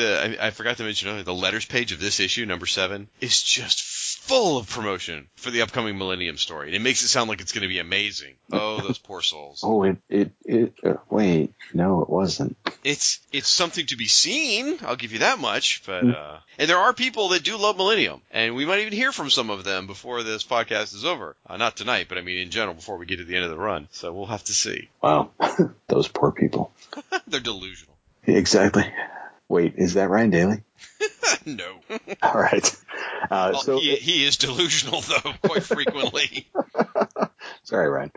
I forgot to mention earlier, the letters page of this issue, number 7, is just full of promotion for the upcoming Millennium story. And it makes it sound like it's going to be amazing. Oh, those poor souls. Oh, wait, no, it wasn't. It's something to be seen. I'll give you that much. But and there are people that do love Millennium, and we might even hear from some of them before this podcast is over. Not tonight, but I mean in general before we get to the end of the run. So we'll have to see. Wow, those poor people. They're delusional. Exactly. Wait, is that Ryan Daly? No. All right. So he is delusional though, quite frequently. Sorry, Ryan.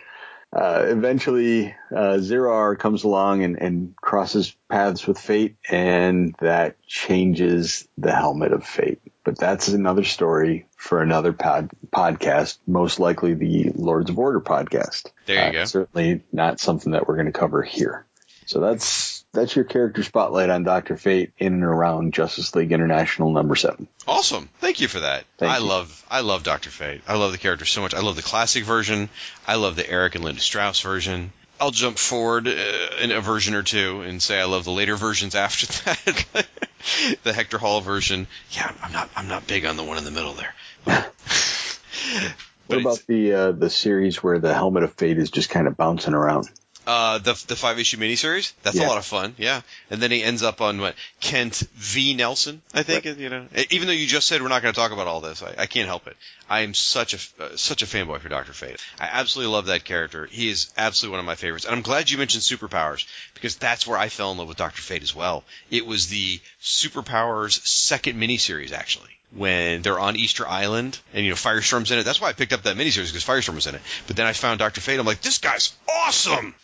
Eventually, Zero Hour comes along and crosses paths with Fate, and that changes the helmet of Fate. But that's another story for another podcast, most likely the Lords of Order podcast. There you go. Certainly not something that we're going to cover here. So that's your character spotlight on Dr. Fate in and around Justice League International number 7. Awesome. Thank you for that. I love Dr. Fate. I love the character so much. I love the classic version. I love the Eric and Linda Strauss version. I'll jump forward in a version or two and say I love the later versions after that. The Hector Hall version. Yeah, I'm not big on the one in the middle there. What about the series where the helmet of Fate is just kind of bouncing around? The 5-issue miniseries, that's a lot of fun, yeah. And then he ends up on Kent V. Nelson, I think. Right. You know, even though you just said we're not going to talk about all this, I can't help it. I am such a fanboy for Dr. Fate. I absolutely love that character. He is absolutely one of my favorites, and I'm glad you mentioned superpowers because that's where I fell in love with Dr. Fate as well. It was the superpowers second miniseries actually. When they're on Easter Island and, you know, Firestorm's in it. That's why I picked up that miniseries, because Firestorm was in it. But then I found Dr. Fate. I'm like, this guy's awesome!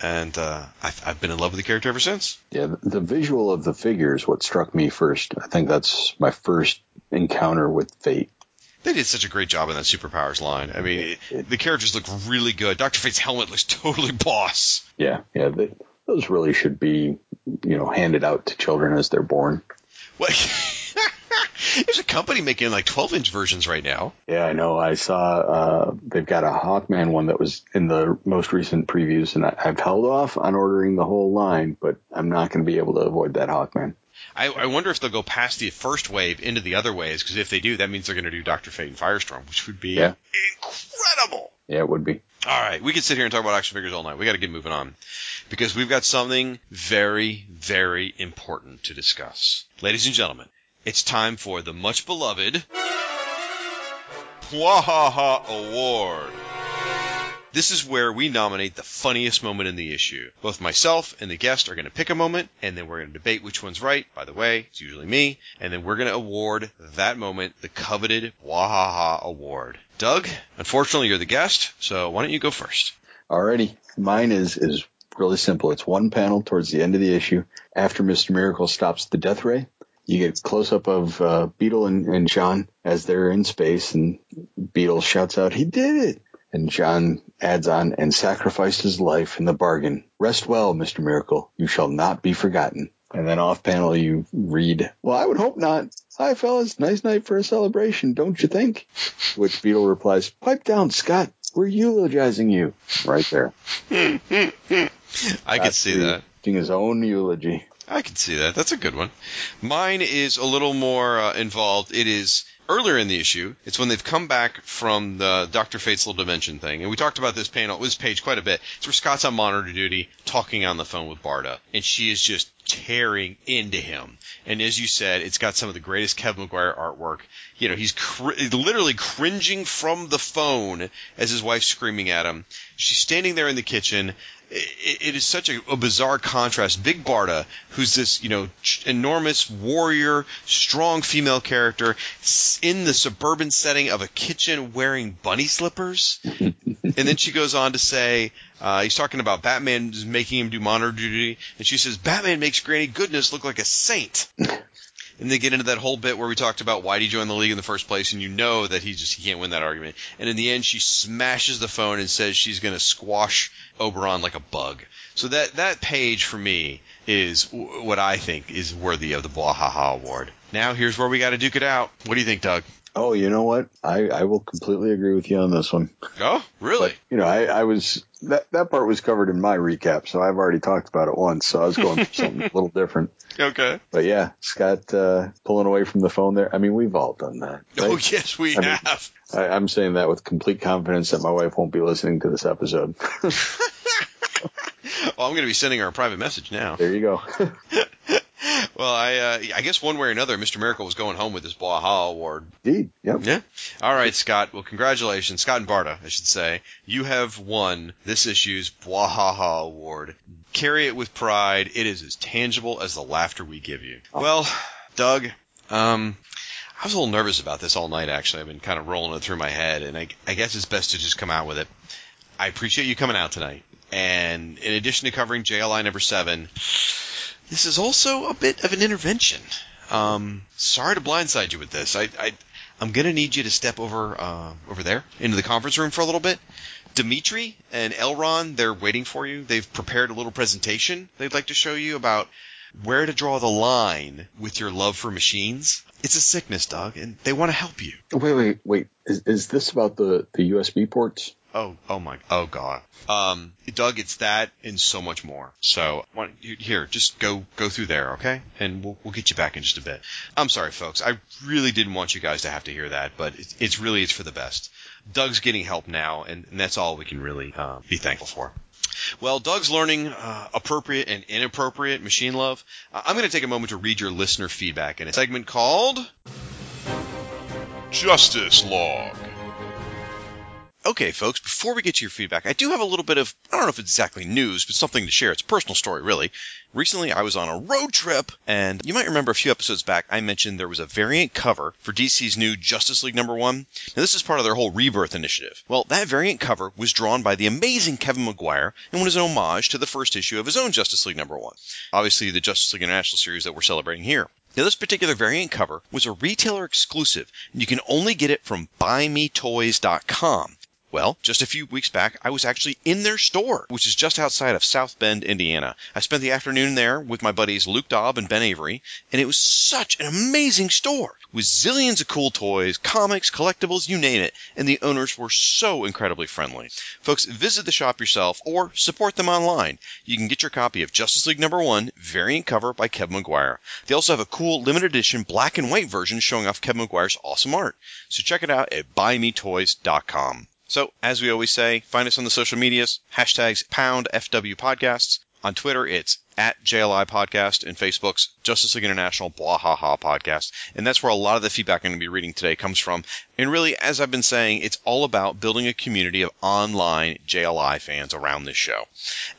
And I've been in love with the character ever since. Yeah, the visual of the figure is what struck me first. I think that's my first encounter with Fate. They did such a great job in that superpowers line. I mean, the characters look really good. Dr. Fate's helmet looks totally boss. Yeah. Those really should be, you know, handed out to children as they're born. Well, there's a company making like 12-inch versions right now. Yeah, I know. I saw they've got a Hawkman one that was in the most recent previews, and I've held off on ordering the whole line, but I'm not going to be able to avoid that Hawkman. I wonder if they'll go past the first wave into the other waves, because if they do, that means they're going to do Dr. Fate and Firestorm, which would be incredible. Yeah, it would be. All right, we could sit here and talk about action figures all night. We got to get moving on because we've got something very, very important to discuss. Ladies and gentlemen, it's time for the much-beloved Bwahaha Award. This is where we nominate the funniest moment in the issue. Both myself and the guest are going to pick a moment, and then we're going to debate which one's right. By the way, it's usually me. And then we're going to award that moment the coveted Bwahaha Award. Doug, unfortunately, you're the guest, so why don't you go first? Alrighty. Mine is really simple. It's one panel towards the end of the issue. After Mr. Miracle stops the death ray, you get a close-up of Beetle and John as they're in space, and Beetle shouts out, "He did it!" And John adds on, "and sacrificed his life in the bargain. Rest well, Mr. Miracle. You shall not be forgotten." And then off-panel you read, "Well, I would hope not. Hi, fellas. Nice night for a celebration, don't you think?" Which Beetle replies, "Pipe down, Scott. We're eulogizing you." Right there. I could see that. His own eulogy. I can see that. That's a good one. Mine is a little more involved. It is earlier in the issue, it's when they've come back from the Dr. Fate's Little Dimension thing. And we talked about this panel, this page quite a bit. It's where Scott's on monitor duty, talking on the phone with Barda. And she is just tearing into him. And as you said, it's got some of the greatest Kevin Maguire artwork. You know, he's literally cringing from the phone as his wife's screaming at him. She's standing there in the kitchen. It is such a bizarre contrast. Big Barda, who's this, you know, enormous warrior, strong female character, in the suburban setting of a kitchen wearing bunny slippers. And then she goes on to say, he's talking about Batman making him do monitor duty. And she says, Batman makes Granny Goodness look like a saint. And they get into that whole bit where we talked about why did he join the league in the first place, and you know that he can't win that argument. And in the end, she smashes the phone and says she's going to squash Oberon like a bug. So that page for me is what I think is worthy of the Bwahaha Award. Now here's where we got to duke it out. What do you think, Doug? Oh, you know what? I will completely agree with you on this one. Oh, really? But, you know, I was that part was covered in my recap, so I've already talked about it once. So I was going for something a little different. Okay. But yeah, Scott pulling away from the phone there. I mean, we've all done that. Right? Oh yes, we have. I'm saying that with complete confidence that my wife won't be listening to this episode. Well, I'm going to be sending her a private message now. There you go. Well, I guess one way or another, Mr. Miracle was going home with his Blaha Award. Indeed, yep. Yeah. All right, Scott. Well, congratulations. Scott and Barda, I should say. You have won this issue's Blaha Award. Carry it with pride. It is as tangible as the laughter we give you. Well, Doug, I was a little nervous about this all night, actually. I've been kind of rolling it through my head, and I guess it's best to just come out with it. I appreciate you coming out tonight. And in addition to covering JLI number 7... this is also a bit of an intervention. Sorry to blindside you with this. I'm going to need you to step over there into the conference room for a little bit. Dimitri and Elron, they're waiting for you. They've prepared a little presentation they'd like to show you about where to draw the line with your love for machines. It's a sickness, Doug, and they want to help you. Wait. Is this about the USB ports? Oh God. Doug, it's that and so much more. So here, just go through there, okay? And we'll get you back in just a bit. I'm sorry, folks. I really didn't want you guys to have to hear that, but it's for the best. Doug's getting help now, and that's all we can really be thankful for. Well, Doug's learning appropriate and inappropriate machine love. I'm going to take a moment to read your listener feedback in a segment called Justice Log. Okay, folks, before we get to your feedback, I do have a little bit of, I don't know if it's exactly news, but something to share. It's a personal story, really. Recently, I was on a road trip, and you might remember a few episodes back, I mentioned there was a variant cover for DC's new Justice League number 1. Now, this is part of their whole Rebirth initiative. Well, that variant cover was drawn by the amazing Kevin Maguire and was an homage to the first issue of his own Justice League number 1. Obviously, the Justice League International series that we're celebrating here. Now, this particular variant cover was a retailer exclusive, and you can only get it from BuyMeToys.com. Well, just a few weeks back, I was actually in their store, which is just outside of South Bend, Indiana. I spent the afternoon there with my buddies Luke Dobb and Ben Avery, and it was such an amazing store with zillions of cool toys, comics, collectibles, you name it, and the owners were so incredibly friendly. Folks, visit the shop yourself or support them online. You can get your copy of Justice League number 1, variant cover by Kevin Maguire. They also have a cool limited edition black and white version showing off Kevin Maguire's awesome art. So check it out at BuyMeToys.com. So, as we always say, find us on the social medias, hashtags #FWPodcasts. On Twitter, it's @JLI Podcast, and Facebook's Justice League International Bwahaha Podcast. And that's where a lot of the feedback I'm going to be reading today comes from. And really, as I've been saying, it's all about building a community of online JLI fans around this show.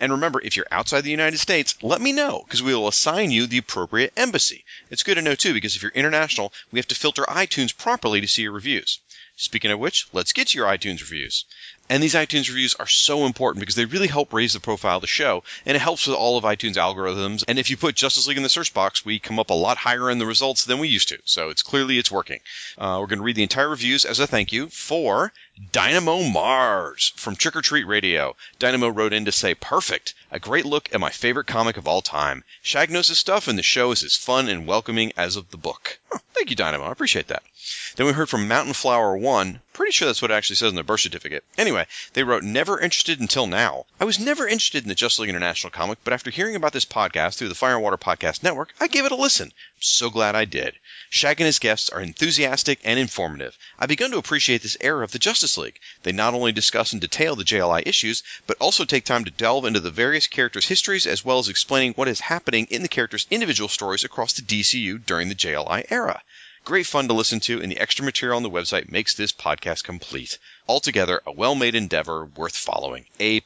And remember, if you're outside the United States, let me know, because we will assign you the appropriate embassy. It's good to know, too, because if you're international, we have to filter iTunes properly to see your reviews. Speaking of which, let's get to your iTunes reviews. And these iTunes reviews are so important because they really help raise the profile of the show, and it helps with all of iTunes algorithms. And if you put Justice League in the search box, we come up a lot higher in the results than we used to. So it's clearly working. We're going to read the entire reviews as a thank you for Dynamo Mars from Trick or Treat Radio. Dynamo wrote in to say, perfect, a great look at my favorite comic of all time. Shag knows his stuff, and the show is as fun and welcoming as of the book. Thank you, Dynamo. I appreciate that. Then we heard from Mountain Flower 1. pretty sure that's what it actually says in their birth certificate. Anyway, they wrote, "Never interested until now. I was never interested in the Justice League International comic, but after hearing about this podcast through the Fire and Water Podcast Network, I gave it a listen. I'm so glad I did. Shag and his guests are enthusiastic and informative. I've begun to appreciate this era of the Justice League. They not only discuss in detail the JLI issues, but also take time to delve into the various characters' histories as well as explaining what is happening in the characters' individual stories across the DCU during the JLI era. Great fun to listen to, and the extra material on the website makes this podcast complete. Altogether, a well-made endeavor worth following. A+.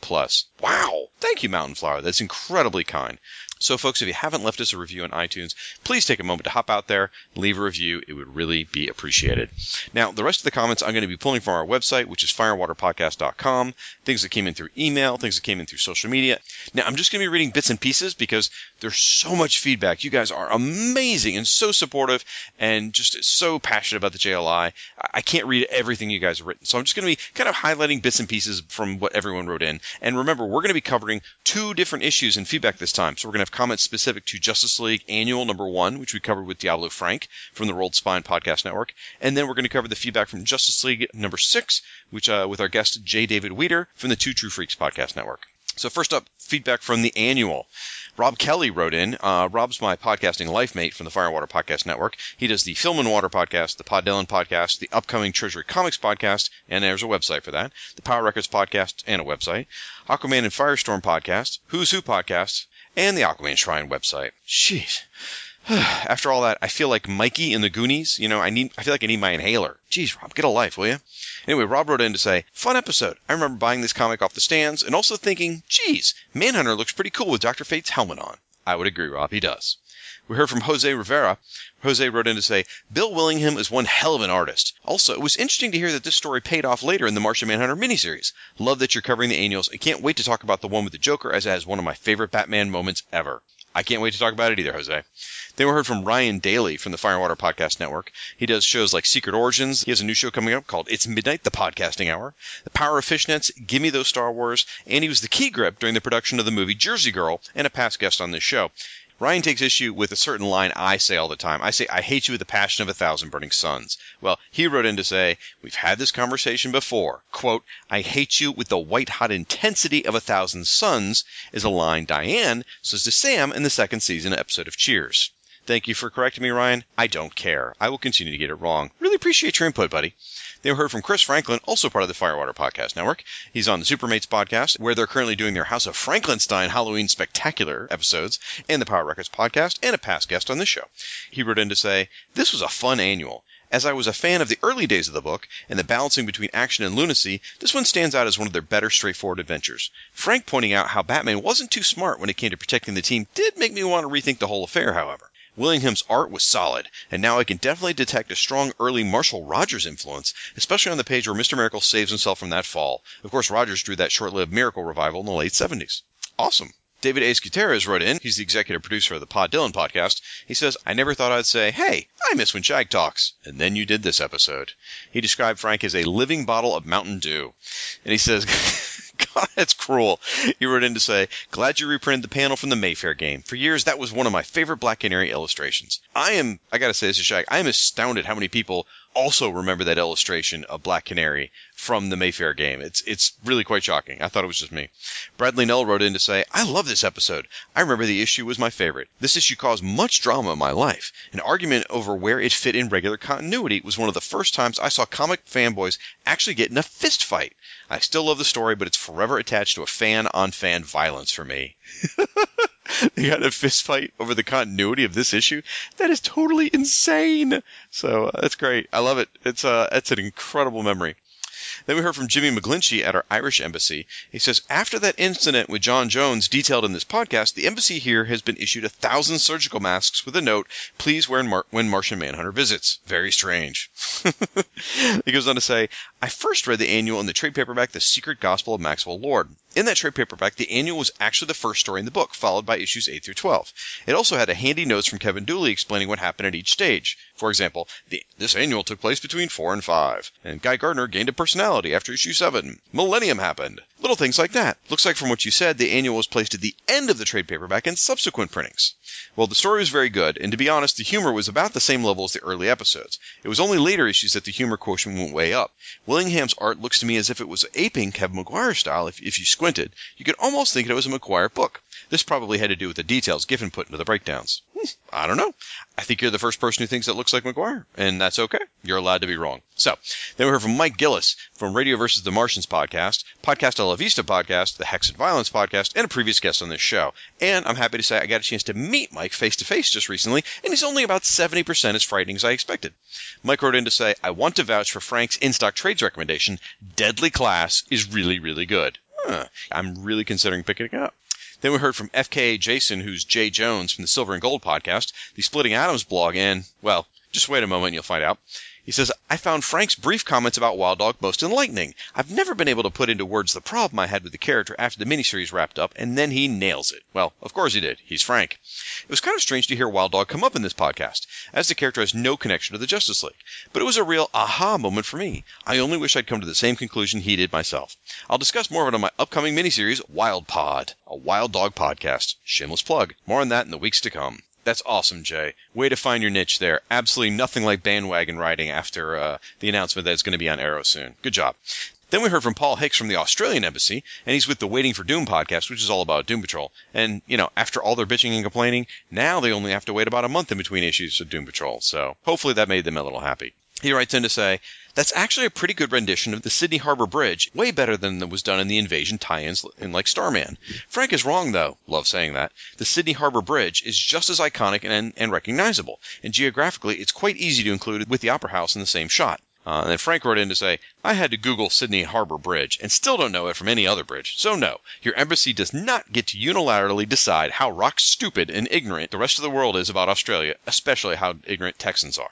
Wow! Thank you, Mountain Flower. That's incredibly kind. So, folks, if you haven't left us a review on iTunes, please take a moment to hop out there, leave a review. It would really be appreciated. Now, the rest of the comments I'm going to be pulling from our website, which is fireandwaterpodcast.com, things that came in through email, things that came in through social media. Now, I'm just going to be reading bits and pieces because there's so much feedback. You guys are amazing and so supportive and just so passionate about the JLI. I can't read everything you guys have written, so I'm just going to be kind of highlighting bits and pieces from what everyone wrote in. And remember, we're going to be covering two different issues in feedback this time, so we're going to have comments specific to Justice League Annual Number 1, which we covered with Diablo Frank from the Rolled Spine Podcast Network. And then we're going to cover the feedback from Justice League Number 6, which with our guest J. David Weeder from the Two True Freaks Podcast Network. So first up, feedback from the annual. Rob Kelly wrote in. Rob's my podcasting life mate from the Fire and Water Podcast Network. He does the Film and Water Podcast, the Pod Dillon Podcast, the upcoming Treasury Comics Podcast, and there's a website for that, the Power Records Podcast and a website, Aquaman and Firestorm Podcast, Who's Who Podcast, and the Aquaman Shrine website. Jeez. After all that, I feel like Mikey in the Goonies. You know, I feel like I need my inhaler. Jeez, Rob, get a life, will you? Anyway, Rob wrote in to say, fun episode. I remember buying this comic off the stands and also thinking, geez, Manhunter looks pretty cool with Dr. Fate's helmet on. I would agree, Rob. He does. We heard from Jose Rivera. Jose wrote in to say, Bill Willingham is one hell of an artist. Also, it was interesting to hear that this story paid off later in the Martian Manhunter miniseries. Love that you're covering the annuals. I can't wait to talk about the one with the Joker, as it has one of my favorite Batman moments ever. I can't wait to talk about it either, Jose. Then we heard from Ryan Daly from the Fire and Water Podcast Network. He does shows like Secret Origins. He has a new show coming up called It's Midnight, the Podcasting Hour, The Power of Fishnets, Gimme Those Star Wars, and he was the key grip during the production of the movie Jersey Girl and a past guest on this show. Ryan takes issue with a certain line I say all the time. I say, I hate you with the passion of 1,000 burning suns. Well, he wrote in to say, we've had this conversation before. Quote, I hate you with the white-hot intensity of 1,000 suns is a line Diane says to Sam in the second season episode of Cheers. Thank you for correcting me, Ryan. I don't care. I will continue to get it wrong. Really appreciate your input, buddy. They heard from Chris Franklin, also part of the Firewater Podcast Network. He's on the Supermates podcast, where they're currently doing their House of Frankenstein Halloween Spectacular episodes, and the Power Records podcast, and a past guest on this show. He wrote in to say, this was a fun annual. As I was a fan of the early days of the book and the balancing between action and lunacy, this one stands out as one of their better straightforward adventures. Frank pointing out how Batman wasn't too smart when it came to protecting the team did make me want to rethink the whole affair, however. Willingham's art was solid, and now I can definitely detect a strong early Marshall Rogers influence, especially on the page where Mr. Miracle saves himself from that fall. Of course, Rogers drew that short-lived Miracle revival in the late 70s. Awesome. David A. Gutierrez wrote in. He's the executive producer of the Pod Dillon podcast. He says, I never thought I'd say, hey, I miss when Shag talks. And then you did this episode. He described Frank as a living bottle of Mountain Dew. And he says, God, that's cruel. He wrote in to say, glad you reprinted the panel from the Mayfair game. For years, that was one of my favorite Black Canary illustrations. I gotta say, this is Shag, I am astounded how many people also remember that illustration of Black Canary from the Mayfair game. It's really quite shocking. I thought it was just me. Bradley Nell wrote in to say, I love this episode. I remember the issue was my favorite. This issue caused much drama in my life. An argument over where it fit in regular continuity was one of the first times I saw comic fanboys actually get in a fist fight. I still love the story, but it's forever attached to a fan-on-fan violence for me. They got a fist fight over the continuity of this issue? That is totally insane. So that's great. I love it. It's an incredible memory. Then we heard from Jimmy McGlinchey at our Irish embassy. He says, after that incident with John Jones detailed in this podcast, the embassy here has been issued 1,000 surgical masks with a note, please wear when Martian Manhunter visits. Very strange. He goes on to say, I first read the annual in the trade paperback, The Secret Gospel of Maxwell Lord. In that trade paperback, the annual was actually the first story in the book, followed by issues 8 through 12. It also had a handy notes from Kevin Dooley explaining what happened at each stage. For example, this annual took place between 4 and 5, and Guy Gardner gained a personality after issue 7. Millennium happened. Little things like that. Looks like from what you said, the annual was placed at the end of the trade paperback and subsequent printings. Well, the story was very good, and to be honest, the humor was about the same level as the early episodes. It was only later issues that the humor quotient went way up. Willingham's art looks to me as if it was aping Kevin Maguire style. If you squinted, you could almost think it was a Maguire book. This probably had to do with the details Giffen put into the breakdowns. I don't know. I think you're the first person who thinks it looks like Maguire, and that's okay. You're allowed to be wrong. So, then we heard from Mike Gillis from Radio versus the Martians podcast, Podcast a La Vista podcast, the Hex and Violence podcast, and a previous guest on this show. And I'm happy to say I got a chance to meet Mike face-to-face just recently, and he's only about 70% as frightening as I expected. Mike wrote in to say, I want to vouch for Frank's In-Stock Trades recommendation. Deadly Class is really, really good. I'm really considering picking it up. Then we heard from FKA Jason, who's Jay Jones from the Silver and Gold podcast, the Splitting Atoms blog, and, well, just wait a moment and you'll find out. He says, I found Frank's brief comments about Wild Dog most enlightening. I've never been able to put into words the problem I had with the character after the miniseries wrapped up, and then he nails it. Well, of course he did. He's Frank. It was kind of strange to hear Wild Dog come up in this podcast, as the character has no connection to the Justice League. But it was a real aha moment for me. I only wish I'd come to the same conclusion he did myself. I'll discuss more of it on my upcoming miniseries, Wild Pod, a Wild Dog podcast. Shameless plug. More on that in the weeks to come. That's awesome, Jay. Way to find your niche there. Absolutely nothing like bandwagon riding after the announcement that it's going to be on Arrow soon. Good job. Then we heard from Paul Hicks from the Australian Embassy, and he's with the Waiting for Doom podcast, which is all about Doom Patrol. And, you know, after all their bitching and complaining, now they only have to wait about a month in between issues of Doom Patrol. So hopefully that made them a little happy. He writes in to say, that's actually a pretty good rendition of the Sydney Harbour Bridge, way better than was done in the Invasion tie-ins in like Starman. Frank is wrong, though. Love saying that. The Sydney Harbour Bridge is just as iconic and recognizable, and geographically it's quite easy to include it with the Opera House in the same shot. And then Frank wrote in to say, I had to Google Sydney Harbour Bridge and still don't know it from any other bridge. So no, your embassy does not get to unilaterally decide how rock stupid and ignorant the rest of the world is about Australia, especially how ignorant Texans are.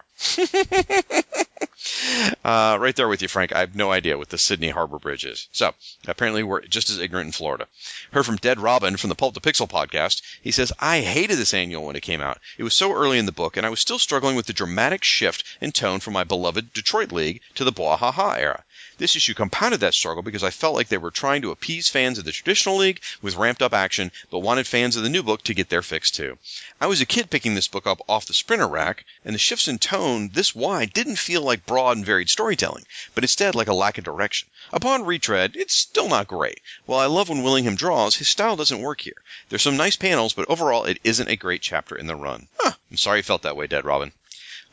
Right there with you, Frank. I have no idea what the Sydney Harbour Bridge is. So apparently we're just as ignorant in Florida. Heard from Dead Robin from the Pulp to Pixel podcast. He says, I hated this annual when it came out. It was so early in the book, and I was still struggling with the dramatic shift in tone from my beloved Detroit League to the blah ha ha era. This issue compounded that struggle because I felt like they were trying to appease fans of the traditional league with ramped-up action, but wanted fans of the new book to get their fix too. I was a kid picking this book up off the sprinter rack, and the shifts in tone this wide didn't feel like broad and varied storytelling, but instead like a lack of direction. Upon retread, it's still not great. While I love when Willingham draws, his style doesn't work here. There's some nice panels, but overall it isn't a great chapter in the run. I'm sorry you felt that way, Dead Robin.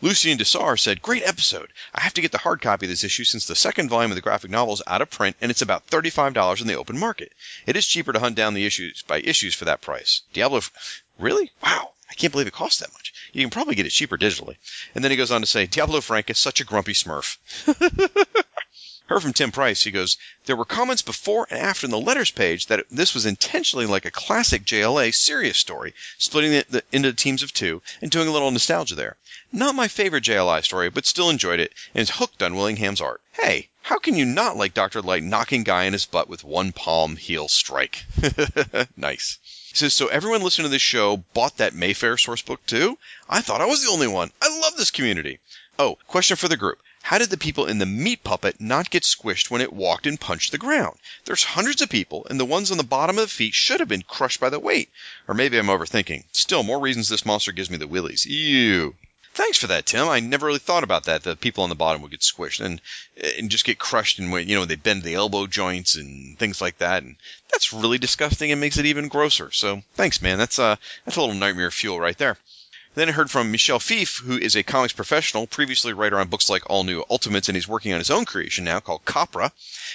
Lucien Dessar said, great episode. I have to get the hard copy of this issue since the second volume of the graphic novel is out of print and it's about $35 in the open market. It is cheaper to hunt down the issues by issues for that price. Really? Wow. I can't believe it costs that much. You can probably get it cheaper digitally. And then he goes on to say, Diablo Frank is such a grumpy smurf. Heard from Tim Price. He goes, there were comments before and after in the letters page that this was intentionally like a classic JLA serious story, splitting it into teams of two and doing a little nostalgia there. Not my favorite JLI story, but still enjoyed it and is hooked on Willingham's art. Hey, how can you not like Dr. Light knocking guy in his butt with one palm heel strike? Nice. He says, so everyone listening to this show bought that Mayfair source book too? I thought I was the only one. I love this community. Oh, question for the group. How did the people in the meat puppet not get squished when it walked and punched the ground? There's hundreds of people, and the ones on the bottom of the feet should have been crushed by the weight. Or maybe I'm overthinking. Still, more reasons this monster gives me the willies. Ew. Thanks for that, Tim. I never really thought about that, the people on the bottom would get squished and just get crushed, and you know, they bend the elbow joints and things like that. And that's really disgusting and makes it even grosser. So thanks, man. That's a little nightmare fuel right there. Then I heard from Michel Fief, who is a comics professional, previously writer on books like All New Ultimates, and he's working on his own creation now called Copra.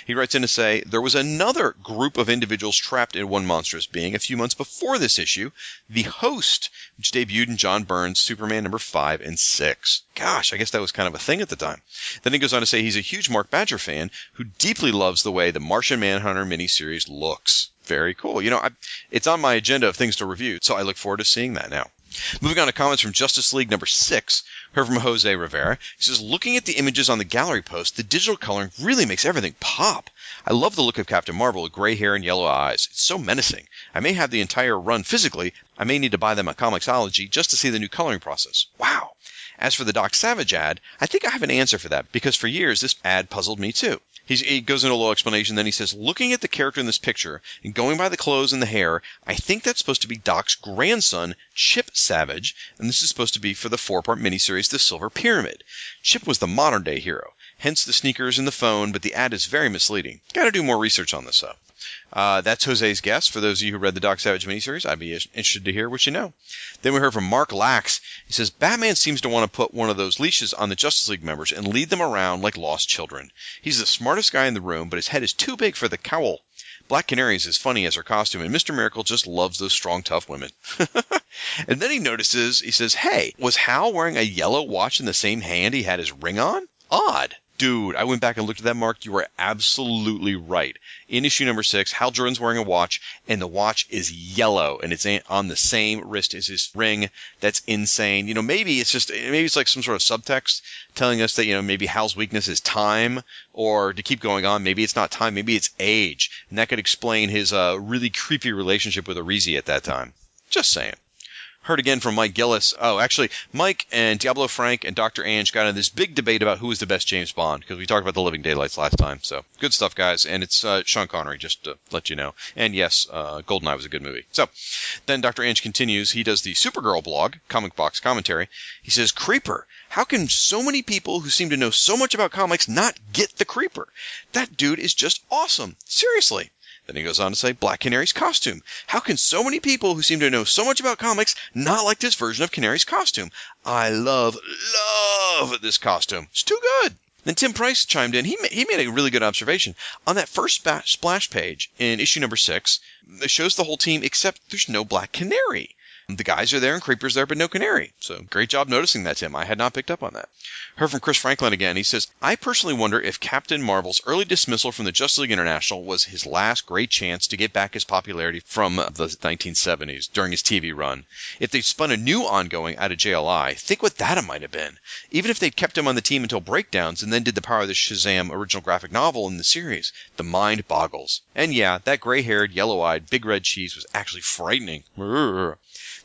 He writes in to say, there was another group of individuals trapped in one monstrous being a few months before this issue, The Host, which debuted in John Byrne's Superman number 5 and 6. Gosh, I guess that was kind of a thing at the time. Then he goes on to say he's a huge Mark Badger fan who deeply loves the way the Martian Manhunter miniseries looks. Very cool. You know, it's on my agenda of things to review, so I look forward to seeing that now. Moving on to comments from Justice League number 6, heard from Jose Rivera. He says, looking at the images on the gallery post, the digital coloring really makes everything pop. I love the look of Captain Marvel with gray hair and yellow eyes. It's so menacing. I may have the entire run physically. I may need to buy them at Comixology just to see the new coloring process. Wow. As for the Doc Savage ad, I think I have an answer for that, because for years this ad puzzled me too. He goes into a little explanation, then he says, looking at the character in this picture and going by the clothes and the hair, I think that's supposed to be Doc's grandson, Chip Savage, and this is supposed to be for the 4-part miniseries The Silver Pyramid. Chip was the modern-day hero, hence the sneakers and the phone, but the ad is very misleading. Gotta do more research on this, though. That's Jose's guess. For those of you who read the Doc Savage miniseries, I'd be interested to hear what you know. Then we heard from Mark Lax. He says, Batman seems to want to put one of those leashes on the Justice League members and lead them around like lost children. He's the smartest guy in the room, but his head is too big for the cowl. Black Canary is as funny as her costume, and Mr. Miracle just loves those strong, tough women. And then he notices, he says, hey, was Hal wearing a yellow watch in the same hand he had his ring on? Odd. Dude, I went back and looked at that, Mark. You are absolutely right. In issue number 6, Hal Jordan's wearing a watch, and the watch is yellow, and it's on the same wrist as his ring. That's insane. You know, maybe it's like some sort of subtext telling us that, you know, maybe Hal's weakness is time, or to keep going on, maybe it's not time, maybe it's age. And that could explain his really creepy relationship with Arisi at that time. Just saying. Heard again from Mike Gillis. Oh, actually, Mike and Diablo Frank and Dr. Ange got in this big debate about who was the best James Bond, because we talked about the Living Daylights last time. So, good stuff, guys. And it's Sean Connery, just to let you know. And yes, GoldenEye was a good movie. So, then Dr. Ange continues. He does the Supergirl blog, Comic Box Commentary. He says, Creeper, how can so many people who seem to know so much about comics not get the Creeper? That dude is just awesome. Seriously. Then he goes on to say, Black Canary's costume. How can so many people who seem to know so much about comics not like this version of Canary's costume? I love this costume. It's too good. Then Tim Price chimed in. He made a really good observation. On that first splash page in issue number 6, it shows the whole team except there's no Black Canary. The guys are there and Creeper's there, but no Canary. So great job noticing that, Tim. I had not picked up on that. Heard from Chris Franklin again. He says, I personally wonder if Captain Marvel's early dismissal from the Justice League International was his last great chance to get back his popularity from the 1970s during his TV run. If they'd spun a new ongoing out of JLI, think what that might have been. Even if they'd kept him on the team until breakdowns and then did the Power of the Shazam original graphic novel in the series, the mind boggles. And yeah, that gray-haired, yellow-eyed, big red cheese was actually frightening.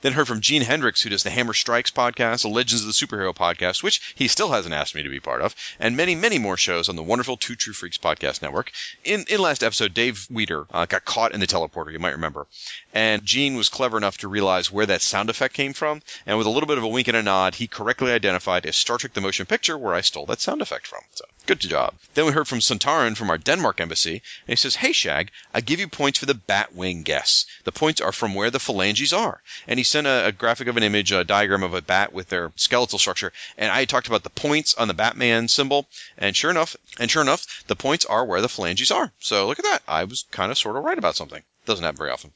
Then heard from Gene Hendricks, who does the Hammer Strikes podcast, the Legends of the Superhero podcast, which he still hasn't asked me to be part of, and many, many more shows on the wonderful Two True Freaks podcast network. In last episode, Dave Weeder got caught in the teleporter, you might remember. And Gene was clever enough to realize where that sound effect came from, and with a little bit of a wink and a nod, he correctly identified as Star Trek the Motion Picture, where I stole that sound effect from. So, good job. Then we heard from Santarin from our Denmark embassy, and he says, hey, Shag, I give you points for the Batwing guess. The points are from where the phalanges are. And he sent a graphic of an image, a diagram of a bat with their skeletal structure, and I talked about the points on the Batman symbol, and sure enough, the points are where the phalanges are. So look at that. I was kind of sort of right about something. Doesn't happen very often.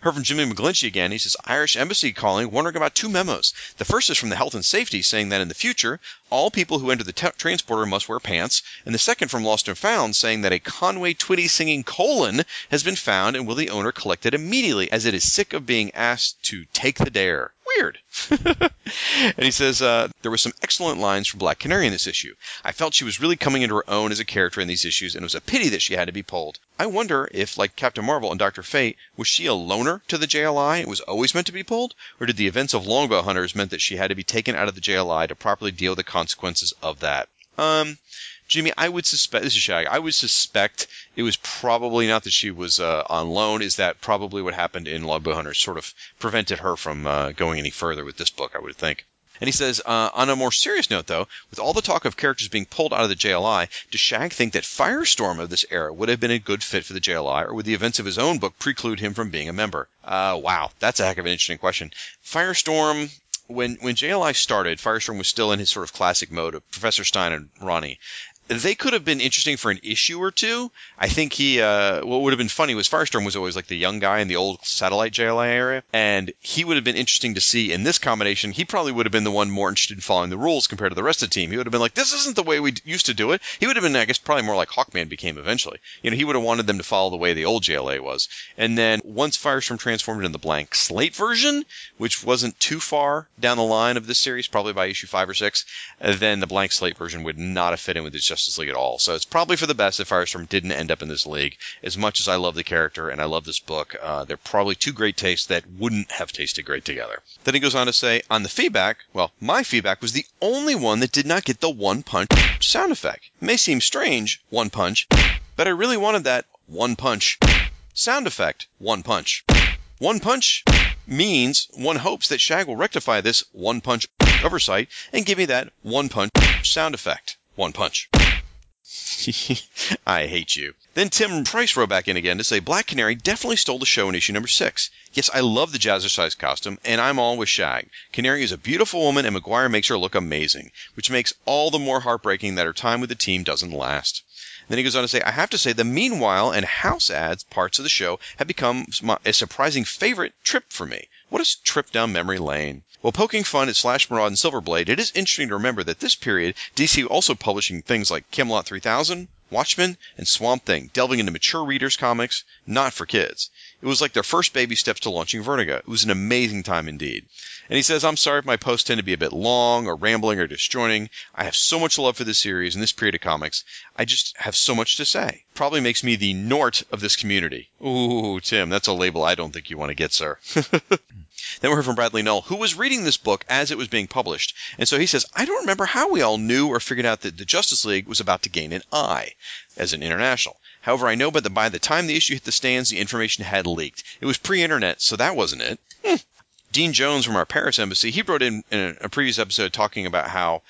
Heard from Jimmy McGlinchey again. He says, Irish Embassy calling, wondering about 2 memos. The first is from the Health and Safety, saying that in the future, all people who enter the transporter must wear pants. And the second from Lost and Found, saying that a Conway Twitty singing colon has been found and will the owner collect it immediately, as it is sick of being asked to take the dare. Weird. And he says, there were some excellent lines from Black Canary in this issue. I felt she was really coming into her own as a character in these issues, and it was a pity that she had to be pulled. I wonder if, like Captain Marvel and Dr. Fate, was she a loner to the JLI and was always meant to be pulled? Or did the events of Longbow Hunters meant that she had to be taken out of the JLI to properly deal with the consequences of that? Jimmy, I would suspect, this is Shag, I would suspect it was probably not that she was on loan, is that probably what happened in Longbow Hunters sort of prevented her from going any further with this book, I would think. And he says, on a more serious note, though, with all the talk of characters being pulled out of the JLI, does Shag think that Firestorm of this era would have been a good fit for the JLI, or would the events of his own book preclude him from being a member? Wow, that's a heck of an interesting question. Firestorm... When JLI started, Firestorm was still in his sort of classic mode of Professor Stein and Ronnie. They could have been interesting for an issue or two. I think what would have been funny was Firestorm was always like the young guy in the old satellite JLI area, and he would have been interesting to see in this combination. He probably would have been the one more interested in following the rules compared to the rest of the team. He would have been like, this isn't the way we used to do it. He would have been, I guess, probably more like Hawkman became eventually. You know, he would have wanted them to follow the way the old JLA was. And then once Firestorm transformed into the blank slate version, which wasn't too far down the line of this series, probably by issue 5 or 6, then the blank slate version would not have fit in with its Justice League at all. So it's probably for the best that Firestorm didn't end up in this league. As much as I love the character and I love this book, they're probably two great tastes that wouldn't have tasted great together. Then he goes on to say, on the feedback, well, my feedback was the only one that did not get the one punch sound effect. It may seem strange, one punch, but I really wanted that one punch sound effect. One punch. One punch means one hopes that Shag will rectify this one punch oversight and give me that one punch sound effect. One punch. I hate you. Then Tim Price wrote back in again to say, Black Canary definitely stole the show in issue number 6. Yes, I love the Jazzercise costume, and I'm all with Shag. Canary is a beautiful woman, and Maguire makes her look amazing, which makes all the more heartbreaking that her time with the team doesn't last. Then he goes on to say, I have to say the Meanwhile and House Ads parts of the show have become a surprising favorite trip for me. What a trip down memory lane. While poking fun at Slash Maraud and Silverblade, it is interesting to remember that this period, DC also publishing things like Camelot 3000, Watchmen, and Swamp Thing, delving into mature readers' comics, not for kids. It was like their first baby steps to launching Vertigo. It was an amazing time indeed. And he says, I'm sorry if my posts tend to be a bit long or rambling or disjointing. I have so much love for this series and this period of comics. I just have so much to say. Probably makes me the Nort of this community. Ooh, Tim, that's a label I don't think you want to get, sir. Then we heard from Bradley Null, who was reading this book as it was being published. And so he says, I don't remember how we all knew or figured out that the Justice League was about to gain an eye as an international. However, I know that by the time the issue hit the stands, the information had leaked. It was pre-internet, so that wasn't it. Dean Jones from our Paris embassy, he wrote in a previous episode talking about how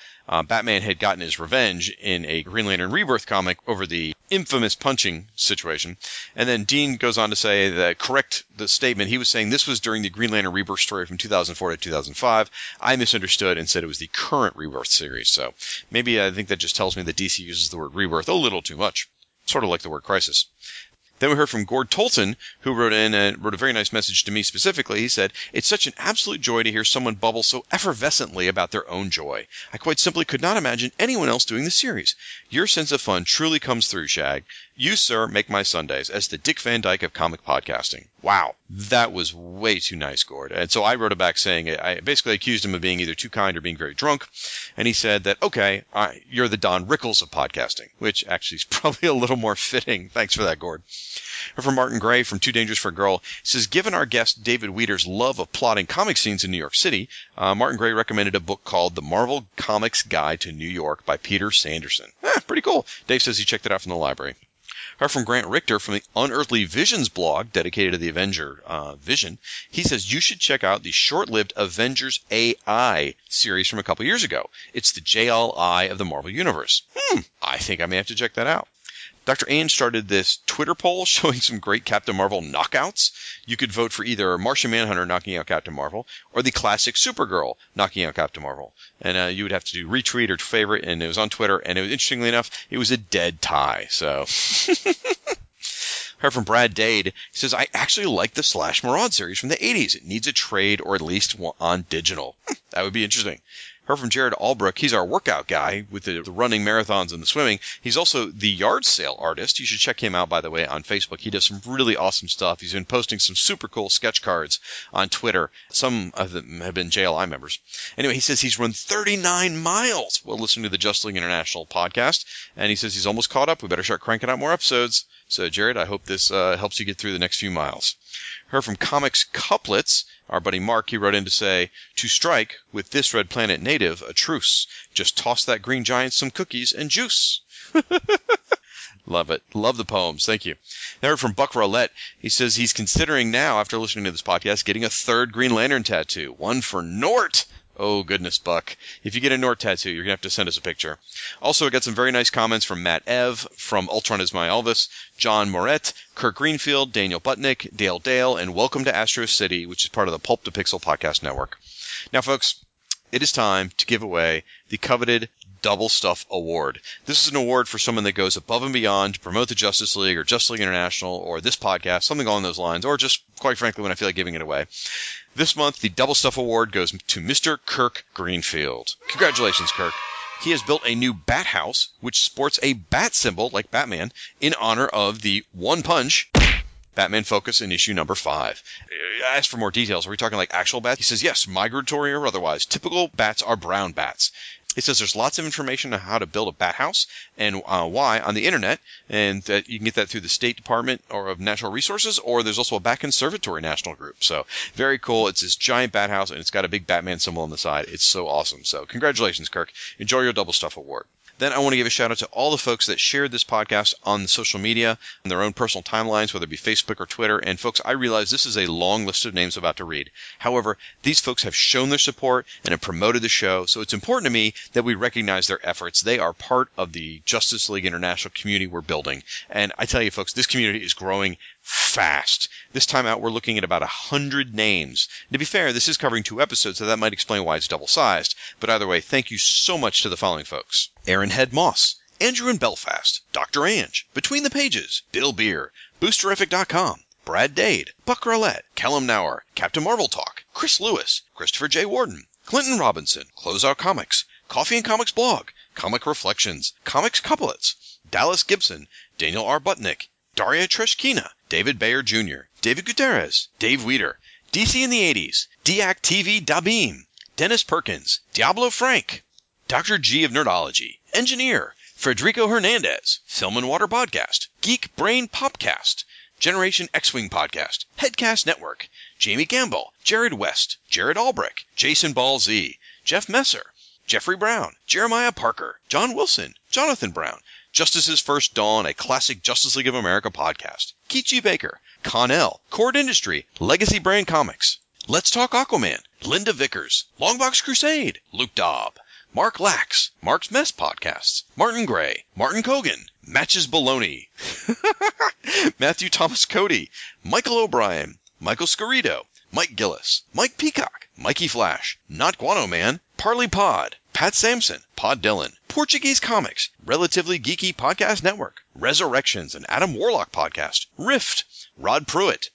Batman had gotten his revenge in a Green Lantern Rebirth comic over the infamous punching situation. And then Dean goes on to say that correct the statement. He was saying this was during the Green Lantern Rebirth story from 2004 to 2005. I misunderstood and said it was the current Rebirth series. So maybe I think that just tells me that DC uses the word Rebirth a little too much, sort of like the word Crisis. Then we heard from Gord Tolton, who wrote in and wrote a very nice message to me specifically. He said, it's such an absolute joy to hear someone bubble so effervescently about their own joy. I quite simply could not imagine anyone else doing the series. Your sense of fun truly comes through, Shag. You, sir, make my Sundays as the Dick Van Dyke of comic podcasting. Wow. That was way too nice, Gord. And so I wrote it back saying, I basically accused him of being either too kind or being very drunk. And he said that, okay, you're the Don Rickles of podcasting, which actually is probably a little more fitting. Thanks for that, Gord. Or from Martin Gray from Too Dangerous for a Girl, says, given our guest David Weeder's love of plotting comic scenes in New York City, Martin Gray recommended a book called The Marvel Comics Guide to New York by Peter Sanderson. Pretty cool. Dave says he checked it out from the library. Heard from Grant Richter from the Unearthly Visions blog dedicated to the Avenger Vision. He says you should check out the short-lived Avengers AI series from a couple years ago. It's the JLI of the Marvel Universe. I think I may have to check that out. Dr. Ann started this Twitter poll showing some great Captain Marvel knockouts. You could vote for either Martian Manhunter knocking out Captain Marvel or the classic Supergirl knocking out Captain Marvel. And you would have to do retweet or favorite, and it was on Twitter. And it was, interestingly enough, it was a dead tie. So, heard from Brad Dade. He says, I actually like the Slash Maraud series from the 80s. It needs a trade or at least on digital. That would be interesting. Heard from Jared Albrook. He's our workout guy with the running marathons and the swimming. He's also the yard sale artist. You should check him out, by the way, on Facebook. He does some really awesome stuff. He's been posting some super cool sketch cards on Twitter. Some of them have been JLI members. Anyway, he says he's run 39 miles while listening to the Justice League International podcast. And he says he's almost caught up. We better start cranking out more episodes. So, Jared, I hope this helps you get through the next few miles. Heard from Comics Couplets. Our buddy Mark, he wrote in to say, to strike with this Red Planet native a truce. Just toss that green giant some cookies and juice. Love it. Love the poems. Thank you. I heard from Buck Rollette. He says he's considering now, after listening to this podcast, getting a third Green Lantern tattoo. One for Nort. Oh, goodness, Buck. If you get a Nort tattoo, you're going to have to send us a picture. Also, I got some very nice comments from Matt Ev, from Ultron is My Elvis, John Moret, Kirk Greenfield, Daniel Butnick, Dale Dale, and Welcome to Astro City, which is part of the Pulp to Pixel podcast network. Now, folks, it is time to give away the coveted Double Stuff Award. This is an award for someone that goes above and beyond to promote the Justice League or Justice League International or this podcast, something along those lines, or just, quite frankly, when I feel like giving it away. This month, the Double Stuff Award goes to Mr. Kirk Greenfield. Congratulations, Kirk. He has built a new bat house, which sports a bat symbol, like Batman, in honor of the One Punch Batman focus in issue number 5. I asked for more details. Are we talking like actual bats? He says, yes, migratory or otherwise. Typical bats are brown bats. It says there's lots of information on how to build a bat house and why on the internet, and that you can get that through the State Department or of Natural Resources, or there's also a Bat Conservatory national group. So very cool. It's this giant bat house, and it's got a big Batman symbol on the side. It's so awesome. So congratulations, Kirk. Enjoy your Double Stuff Award. Then I want to give a shout out to all the folks that shared this podcast on social media, on their own personal timelines, whether it be Facebook or Twitter. And folks, I realize this is a long list of names I'm about to read. However, these folks have shown their support and have promoted the show. So it's important to me that we recognize their efforts. They are part of the Justice League International community we're building. And I tell you, folks, this community is growing fast. This time out, we're looking at about 100 names. To be fair, this is covering 2 episodes, so that might explain why it's double-sized. But either way, thank you so much to the following folks. Aaron Head Moss, Andrew in Belfast, Dr. Ange, Between the Pages, Bill Beer, Boosterific.com, Brad Dade, Buck Roulette, Callum Nauer, Captain Marvel Talk, Chris Lewis, Christopher J. Warden, Clinton Robinson, Closeout Comics, Coffee and Comics Blog, Comic Reflections, Comics Couplets, Dallas Gibson, Daniel R. Butnick, Daria Treshkina, David Bayer Jr., David Gutierrez, Dave Weeder, DC in the 80s, Diac TV Dabim, Dennis Perkins, Diablo Frank, Dr. G of Nerdology, Engineer, Federico Hernandez, Film and Water Podcast, Geek Brain Popcast, Generation X-Wing Podcast, Headcast Network, Jamie Gamble, Jared West, Jared Albrecht, Jason Ball Z, Jeff Messer, Jeffrey Brown, Jeremiah Parker, John Wilson, Jonathan Brown, Justice's First Dawn, a classic Justice League of America podcast, Keechi Baker, Connell, Cord Industry, Legacy Brand Comics, Let's Talk Aquaman, Linda Vickers, Longbox Crusade, Luke Dobb, Mark Lax, Mark's Mess Podcasts, Martin Gray, Martin Kogan, Matches Baloney, Matthew Thomas Cody, Michael O'Brien, Michael Scarito, Mike Gillis, Mike Peacock, Mikey Flash, Not Guano Man, Parley Pod, Pat Sampson, Pod Dillon, Portuguese Comics, Relatively Geeky Podcast Network, Resurrections, an Adam Warlock podcast, Rift, Rod Pruitt,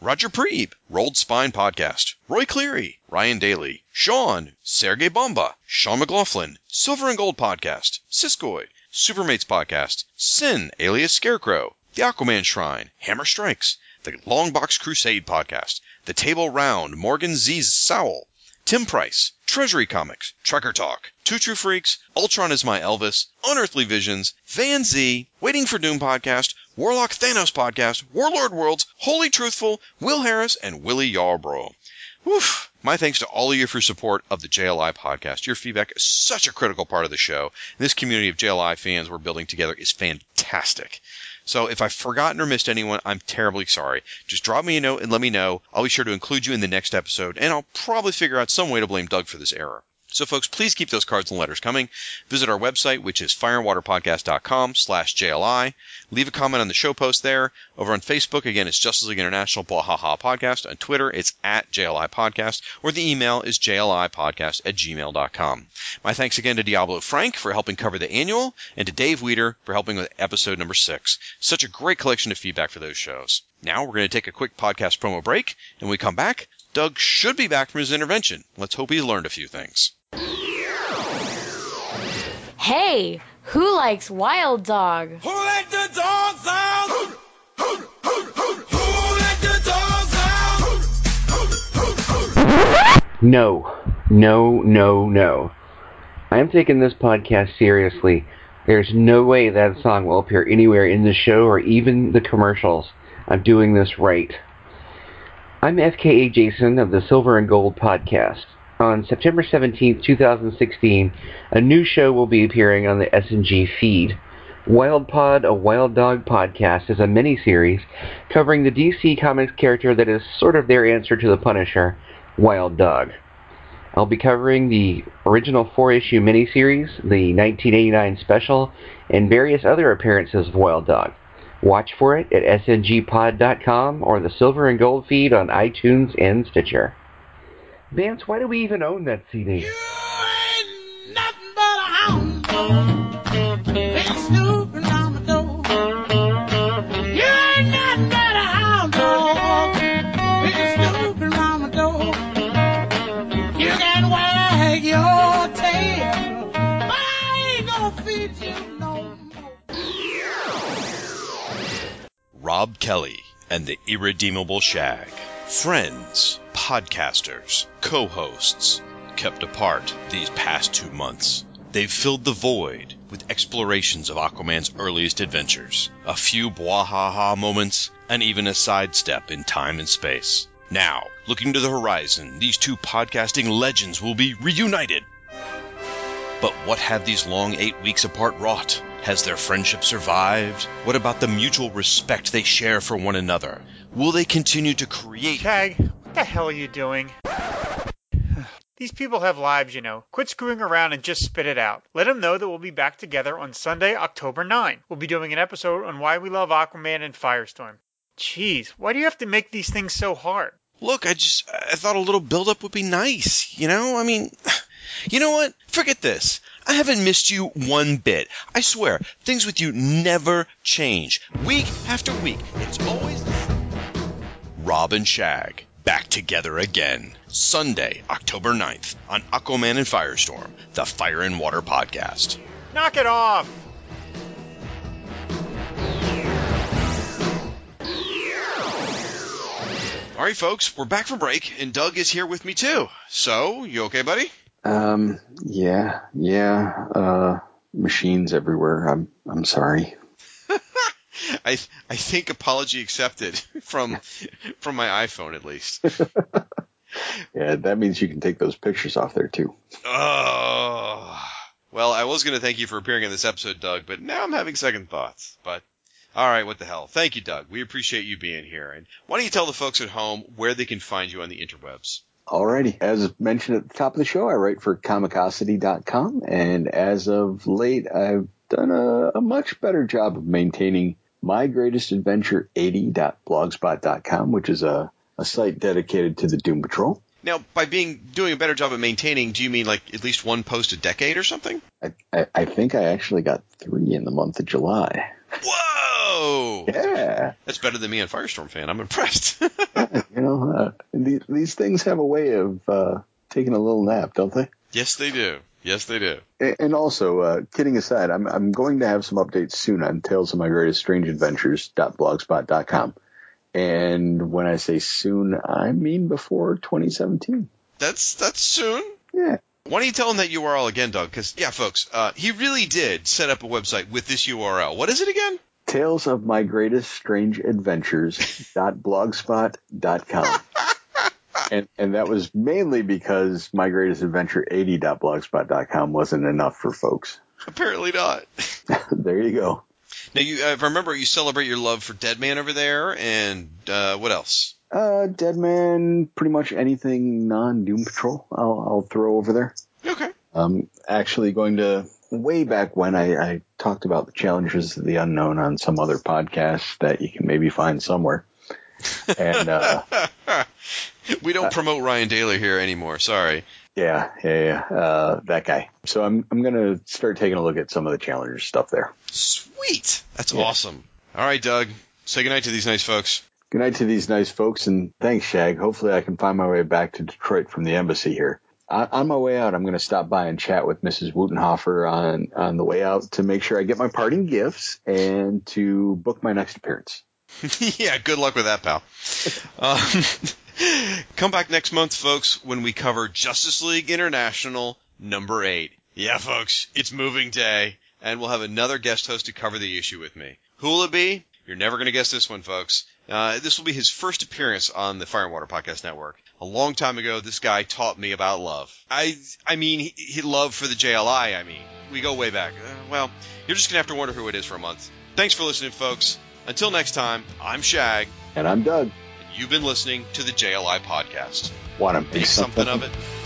Roger Preeb, Rolled Spine Podcast, Roy Cleary, Ryan Daly, Sean, Sergey Bomba, Sean McLaughlin, Silver and Gold Podcast, Siskoid, Supermates Podcast, Sin, alias Scarecrow, The Aquaman Shrine, Hammer Strikes, The Longbox Crusade Podcast, The Table Round, Morgan Z. Sowell, Tim Price, Treasury Comics, Trekker Talk, Two True Freaks, Ultron is My Elvis, Unearthly Visions, Van Z, Waiting for Doom Podcast, Warlock Thanos Podcast, Warlord Worlds, Wholly Truthful, Will Harris, and Willie Yarbrough. Woof. My thanks to all of you for your support of the JLI podcast. Your feedback is such a critical part of the show. This community of JLI fans we're building together is fantastic. So if I've forgotten or missed anyone, I'm terribly sorry. Just drop me a note and let me know. I'll be sure to include you in the next episode, and I'll probably figure out some way to blame Doug for this error. So folks, please keep those cards and letters coming. Visit our website, which is fireandwaterpodcast.com/JLI. Leave a comment on the show post there. Over on Facebook, again, it's Justice League International Blah Ha Ha Podcast. On Twitter, it's @JLI Podcast, or the email is jlipodcast@gmail.com. My thanks again to Diablo Frank for helping cover the annual, and to Dave Weeder for helping with episode number 6. Such a great collection of feedback for those shows. Now we're going to take a quick podcast promo break, and when we come back, Doug should be back from his intervention. Let's hope he's learned a few things. Hey, who likes Wild Dog? Who let the dogs out? Who let the dogs out? No. I am taking this podcast seriously. There's no way that song will appear anywhere in the show or even the commercials. I'm doing this right. I'm FKA Jason of the Silver and Gold podcast. On September 17, 2016, a new show will be appearing on the S&G feed. Wild Pod, a Wild Dog podcast, is a mini-series covering the DC Comics character that is sort of their answer to the Punisher, Wild Dog. I'll be covering the original 4-issue mini-series, the 1989 special, and various other appearances of Wild Dog. Watch for it at sngpod.com or the Silver and Gold feed on iTunes and Stitcher. Vance, why do we even own that CD? You ain't nothing but a hound dog. Been snooping around the door. You ain't nothing but a hound dog. Been snooping around the door. You can wag your tail, but I ain't gonna feed you no more. Rob Kelly and the Irredeemable Shag. Friends, podcasters, co-hosts, kept apart these past 2 months. They've filled the void with explorations of Aquaman's earliest adventures, a few bwahaha moments, and even a sidestep in time and space. Now, looking to the horizon, these two podcasting legends will be reunited. But what have these long 8 weeks apart wrought? Has their friendship survived? What about the mutual respect they share for one another? Will they continue to create... Shag, what the hell are you doing? These people have lives, you know. Quit screwing around and just spit it out. Let them know that we'll be back together on Sunday, October 9. We'll be doing an episode on why we love Aquaman and Firestorm. Jeez, why do you have to make these things so hard? Look, I thought a little build-up would be nice, you know? I mean... You know what? Forget this. I haven't missed you one bit. I swear, things with you never change. Week after week, it's always... Rob and Shag, back together again. Sunday, October 9th, on Aquaman and Firestorm, the Fire and Water podcast. Knock it off! All right, folks, we're back from break, and Doug is here with me, too. So, you okay, buddy? Machines everywhere. I'm sorry. I think apology accepted from my iPhone at least. Yeah, that means you can take those pictures off there too. Oh, well, I was going to thank you for appearing in this episode, Doug, but now I'm having second thoughts, but all right, what the hell. Thank you, Doug. We appreciate you being here. And why don't you tell the folks at home where they can find you on the interwebs? Alrighty. As mentioned at the top of the show, I write for Comicosity.com, and as of late, I've done a much better job of maintaining my greatest adventure 80.blogspot.com, which is a site dedicated to the Doom Patrol. Now, by doing a better job of maintaining, do you mean like at least one post a decade or something? I think I actually got 3 in the month of July. Whoa! Yeah. That's better than me and Firestorm fan. I'm impressed. Yeah, you know, these things have a way of taking a little nap, don't they? Yes, they do. Yes, they do. And also, kidding aside, I'm going to have some updates soon on Tales of My Greatest Strange Adventures.blogspot.com. And when I say soon, I mean before 2017. That's soon? Yeah. Why don't you tell them that URL again, Doug? Because, yeah, folks, he really did set up a website with this URL. What is it again? Tales of My Greatest Strange Adventures.blogspot.com. And that was mainly because My Greatest Adventure 80.blogspot.com wasn't enough for folks. Apparently not. There you go. Now, if I remember, you celebrate your love for Deadman over there, and what else? Deadman, pretty much anything non-Doom Patrol, I'll throw over there. Okay. I'm actually going to, way back when I talked about the challenges of the unknown on some other podcast that you can maybe find somewhere. And we don't promote Ryan Daly here anymore, sorry. Yeah. That guy. So I'm going to start taking a look at some of the Challengers stuff there. Sweet. That's awesome. All right, Doug. Say goodnight to these nice folks. Good night to these nice folks, and thanks, Shag. Hopefully I can find my way back to Detroit from the embassy here. On my way out, I'm going to stop by and chat with Mrs. Woutenhofer on the way out to make sure I get my parting gifts and to book my next appearance. Yeah, good luck with that, pal. Come back next month, folks, when we cover Justice League International number 8. Yeah, folks, it's moving day, and we'll have another guest host to cover the issue with me. Who will it be? You're never going to guess this one, folks. This will be his first appearance on the Fire and Water Podcast Network. A long time ago, this guy taught me about love. I mean, he love for the JLI, I mean. We go way back. Well, you're just going to have to wonder who it is for a month. Thanks for listening, folks. Until next time, I'm Shag. And I'm Doug. You've been listening to the JLI Podcast. Want to make something of it?